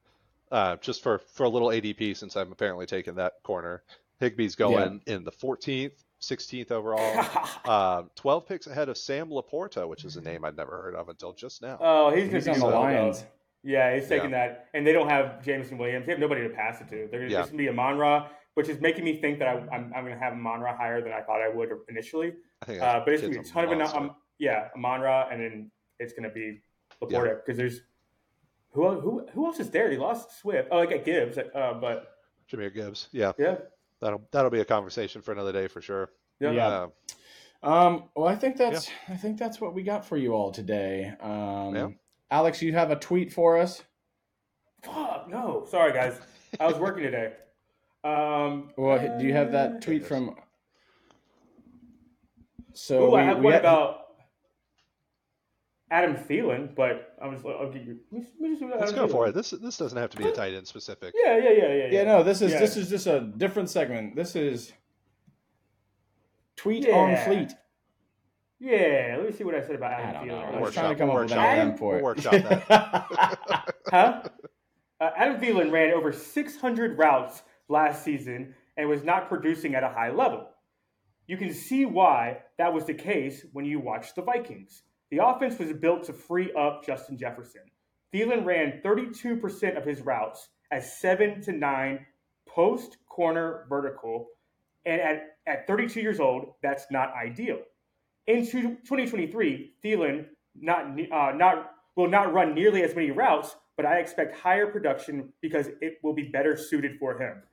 uh, just for, for a little A D P since I'm apparently taking that corner. Higbee's going yeah. in the fourteenth, sixteenth overall. uh, twelve picks ahead of Sam Laporta, which is a name I'd never heard of until just now. Oh, he's, he's going to be on the Lions. Though. Yeah, he's taking yeah. that. And they don't have Jameson Williams. They have nobody to pass it to. They're yeah. just going to be Amon-Ra, which is making me think that I, I'm, I'm going to have Amon-Ra higher than I thought I would initially. I think uh, but it's going to be a ton awesome. of – um, Yeah, Amon-Ra, and then it's going to be Laporta because yeah. there's who else, who who else is there? He lost Swift. Oh, I got Gibbs, uh, but Jahmyr Gibbs. Yeah, yeah. That'll that'll be a conversation for another day for sure. Yeah. yeah. Uh, um. Well, I think that's yeah. I think that's what we got for you all today. Um, yeah. Alex, you have a tweet for us? Fuck no! Sorry, guys. I was working today. Um. Well, uh, do you have that tweet from? So ooh, we, I have one had... about. Adam Thielen, but I was like, I'll get you. Let's, let's go Thielen. for it. This this doesn't have to be a tight end specific. Yeah, yeah, yeah, yeah. Yeah, yeah no, this is yeah. this is just a different segment. This is tweet yeah. on fleet. Yeah, let me see what I said about Adam I Thielen. I was trying to come up with an name for it. Workshop that. huh? Uh, Adam Thielen ran over six hundred routes last season and was not producing at a high level. You can see why that was the case when you watch the Vikings. The offense was built to free up Justin Jefferson. Thielen ran thirty-two percent of his routes at seven to nine post-corner vertical. And at, at thirty-two years old, that's not ideal. In twenty twenty-three, Thielen not, uh, not, will not run nearly as many routes, but I expect higher production because it will be better suited for him.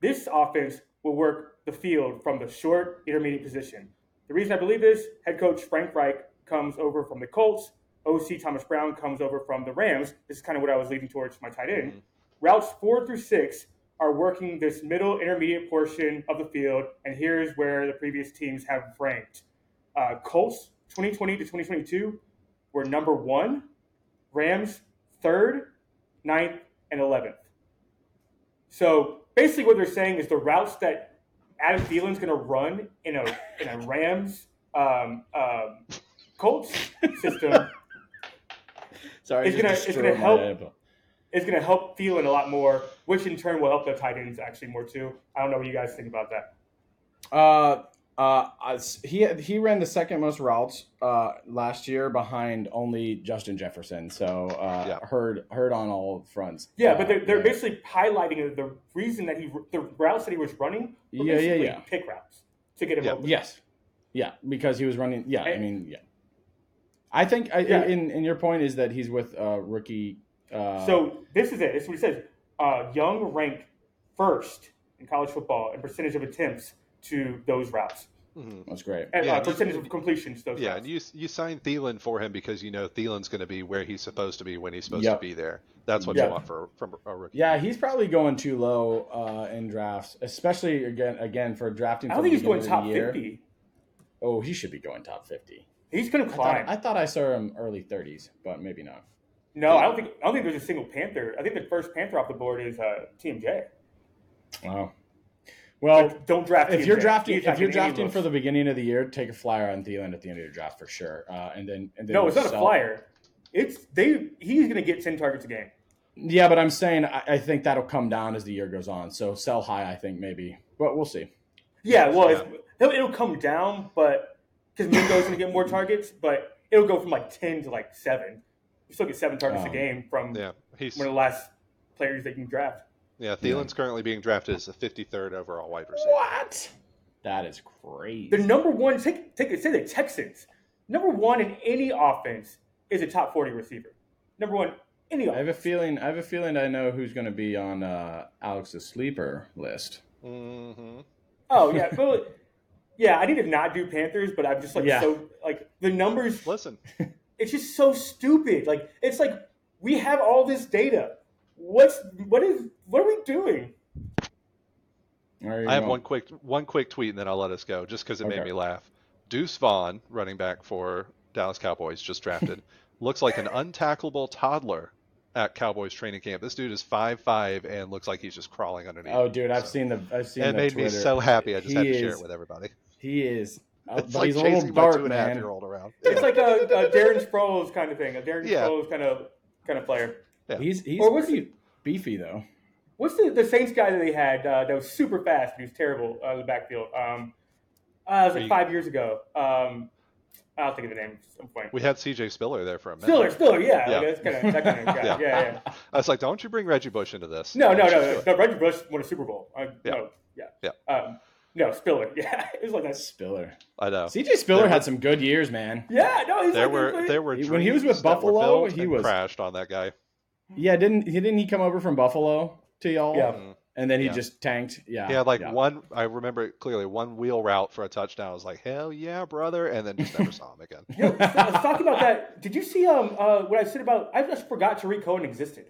This offense will work the field from the short intermediate position. The reason I believe this, head coach Frank Reich comes over from the Colts, O C Thomas Brown comes over from the Rams. This is kind of what I was leading towards my tight end. Mm-hmm. Routes four through six are working this middle intermediate portion of the field, and here's where the previous teams have ranked. Uh, Colts, twenty twenty to twenty twenty-two, were number one. Rams, third, ninth, and eleventh. So basically what they're saying is the routes that Adam Thielen's going to run in a in a Rams um, um, Colts system Sorry, is going to help. Head. It's going to help Thielen a lot more, which in turn will help the tight ends actually more too. I don't know what you guys think about that. Uh, uh, he he ran the second most routes uh, last year behind only Justin Jefferson. So uh, yeah. heard heard on all fronts. Yeah, uh, but they're, they're yeah. basically highlighting the reason that he the routes that he was running. Were yeah, yeah, yeah. Pick routes to get him yeah. open. Yes, yeah, because he was running. Yeah, and, I mean, yeah. I think I, yeah. in in your point is that he's with uh, rookie. Uh, so this is it. This is what he says. Uh, Young ranked first in college football in percentage of attempts to those routes. Mm-hmm. That's great. And yeah, uh, percentage of completions. Those yeah, routes. And you you signed Thielen for him because you know Thielen's going to be where he's supposed to be when he's supposed yep. to be there. That's what yep. you want for from a rookie. Yeah, he's probably going too low uh, in drafts, especially again again for drafting. I don't think he's going top fifty. Oh, he should be going top fifty. He's going to climb. I thought, I thought I saw him early thirties, but maybe not. No, I don't think I don't think there's a single Panther. I think the first Panther off the board is uh, T M J. Wow. Well, like, don't draft if T M J. You're drafting if you're drafting for the beginning of the year, take a flyer on Thielen at the end of your draft for sure. Uh, and then and then no, it's not sell. a flyer. It's they he's going to get ten targets a game. Yeah, but I'm saying I, I think that'll come down as the year goes on. So sell high, I think maybe, but we'll see. Yeah, well, yeah. It's, it'll come down, but because Mingo's going to get more targets, but it'll go from like ten to like seven. You still get seven targets um, a game from yeah, he's, one of the last players that you can draft. Yeah, Thielen's yeah. currently being drafted as the fifty-third overall wide receiver. What? That is crazy. The number one, take, take, say the Texans. Number one in any offense is a top forty receiver. Number one, any offense. I have a feeling. I have a feeling I know who's going to be on uh, Alex's sleeper list. Mm-hmm. Oh yeah, well, yeah. I need to not do Panthers, but I'm just like yeah. so like the numbers. Listen. It's just so stupid. Like it's like we have all this data. What's what is what are we doing? I have one quick one quick tweet and then I'll let us go just because it okay. made me laugh. Deuce Vaughn, running back for Dallas Cowboys, just drafted, looks like an untackleable toddler at Cowboys training camp. This dude is five foot five and looks like he's just crawling underneath. Oh, dude, I've so, seen the I've seen. It the made Twitter. me so happy. I just he had to is, share it with everybody. He is. It's like he's chasing a dart, my two and a half year old around. It's yeah. like a, a Darren Sproles kind of thing, a Darren yeah. Sproles kind of kind of player. Yeah. He's he's or what's pretty the, beefy though. What's the, the Saints guy that they had uh, that was super fast and he was terrible uh, in the backfield? Um, uh, it was like you, five years ago. Um, I'll think of the name at some point. We had C J Spiller there for a minute. Spiller, Spiller, yeah, yeah. Like, that's kind of that kind of guy. yeah. yeah, yeah. I was like, don't you bring Reggie Bush into this? No, no, no, no, no. Reggie Bush won a Super Bowl. I, yeah. No, yeah, yeah. Um, No, Spiller. Yeah, it was like that. Spiller. I know. C J Spiller there had were, some good years, man. Yeah, no, he's there like, were like, there were when he was with Buffalo, he was crashed on that guy. Yeah, didn't he? Didn't he come over from Buffalo to y'all? Yeah, and then he yeah. just tanked. Yeah, yeah, like yeah. one. I remember it clearly one wheel route for a touchdown. I was like, hell yeah, brother, and then just never saw him again. Yo, I was talking about that. Did you see um uh, what I said about? I just forgot Tariq Cohen existed,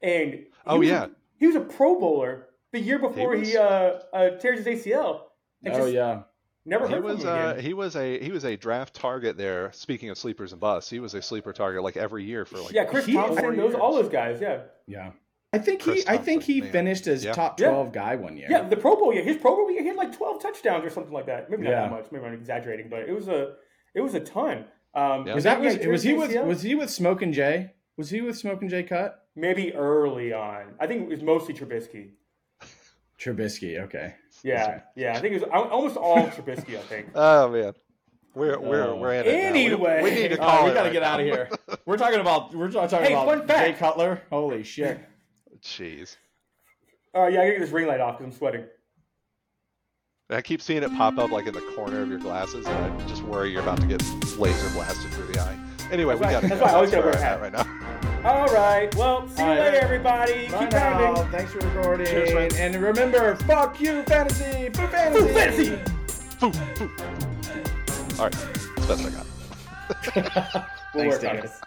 and oh yeah, a, he was a Pro Bowler the year before he, was, he uh, uh tears his A C L. It oh yeah, never heard he was from him uh, again. He was a he was a draft target there. Speaking of sleepers and busts, he was a sleeper target like every year for like yeah. Chris Thompson, those all those guys, yeah, yeah. I think Chris he Thompson, I think he man. finished as yeah. top twelve yeah. guy one year. Yeah, the Pro Bowl year, his Pro Bowl year, he had like twelve touchdowns or something like that. Maybe not yeah. that much. Maybe I'm exaggerating, but it was a it was a ton. Um, yeah. Was that was, was he with was he with Smoke and Jay? Was he with Smoke and Jay Cut? Maybe early on. I think it was mostly Trubisky. Trubisky, okay. Yeah, yeah. I think it was almost all Trubisky, I think. Oh, man. We're we're oh. we're in it anyway. We, we need to call. Oh, we got to right get now. out of here. We're talking about we're talking hey, about Jay Cutler. Holy shit. Jeez. Oh, uh, yeah, I got to get this ring light off because I'm sweating. I keep seeing it pop up like in the corner of your glasses, and I just worry you're about to get laser blasted through the eye. Anyway, that's we got to That's go. why I always got to wear a hat right now. All right. Well, see All you right. later, everybody. Bye Keep pounding. Thanks for recording. Cheers, and remember, fuck you, fantasy. Foo fantasy. Foo fantasy. Foo, foo, foo. All right. That's the best I got. Thanks, Dennis.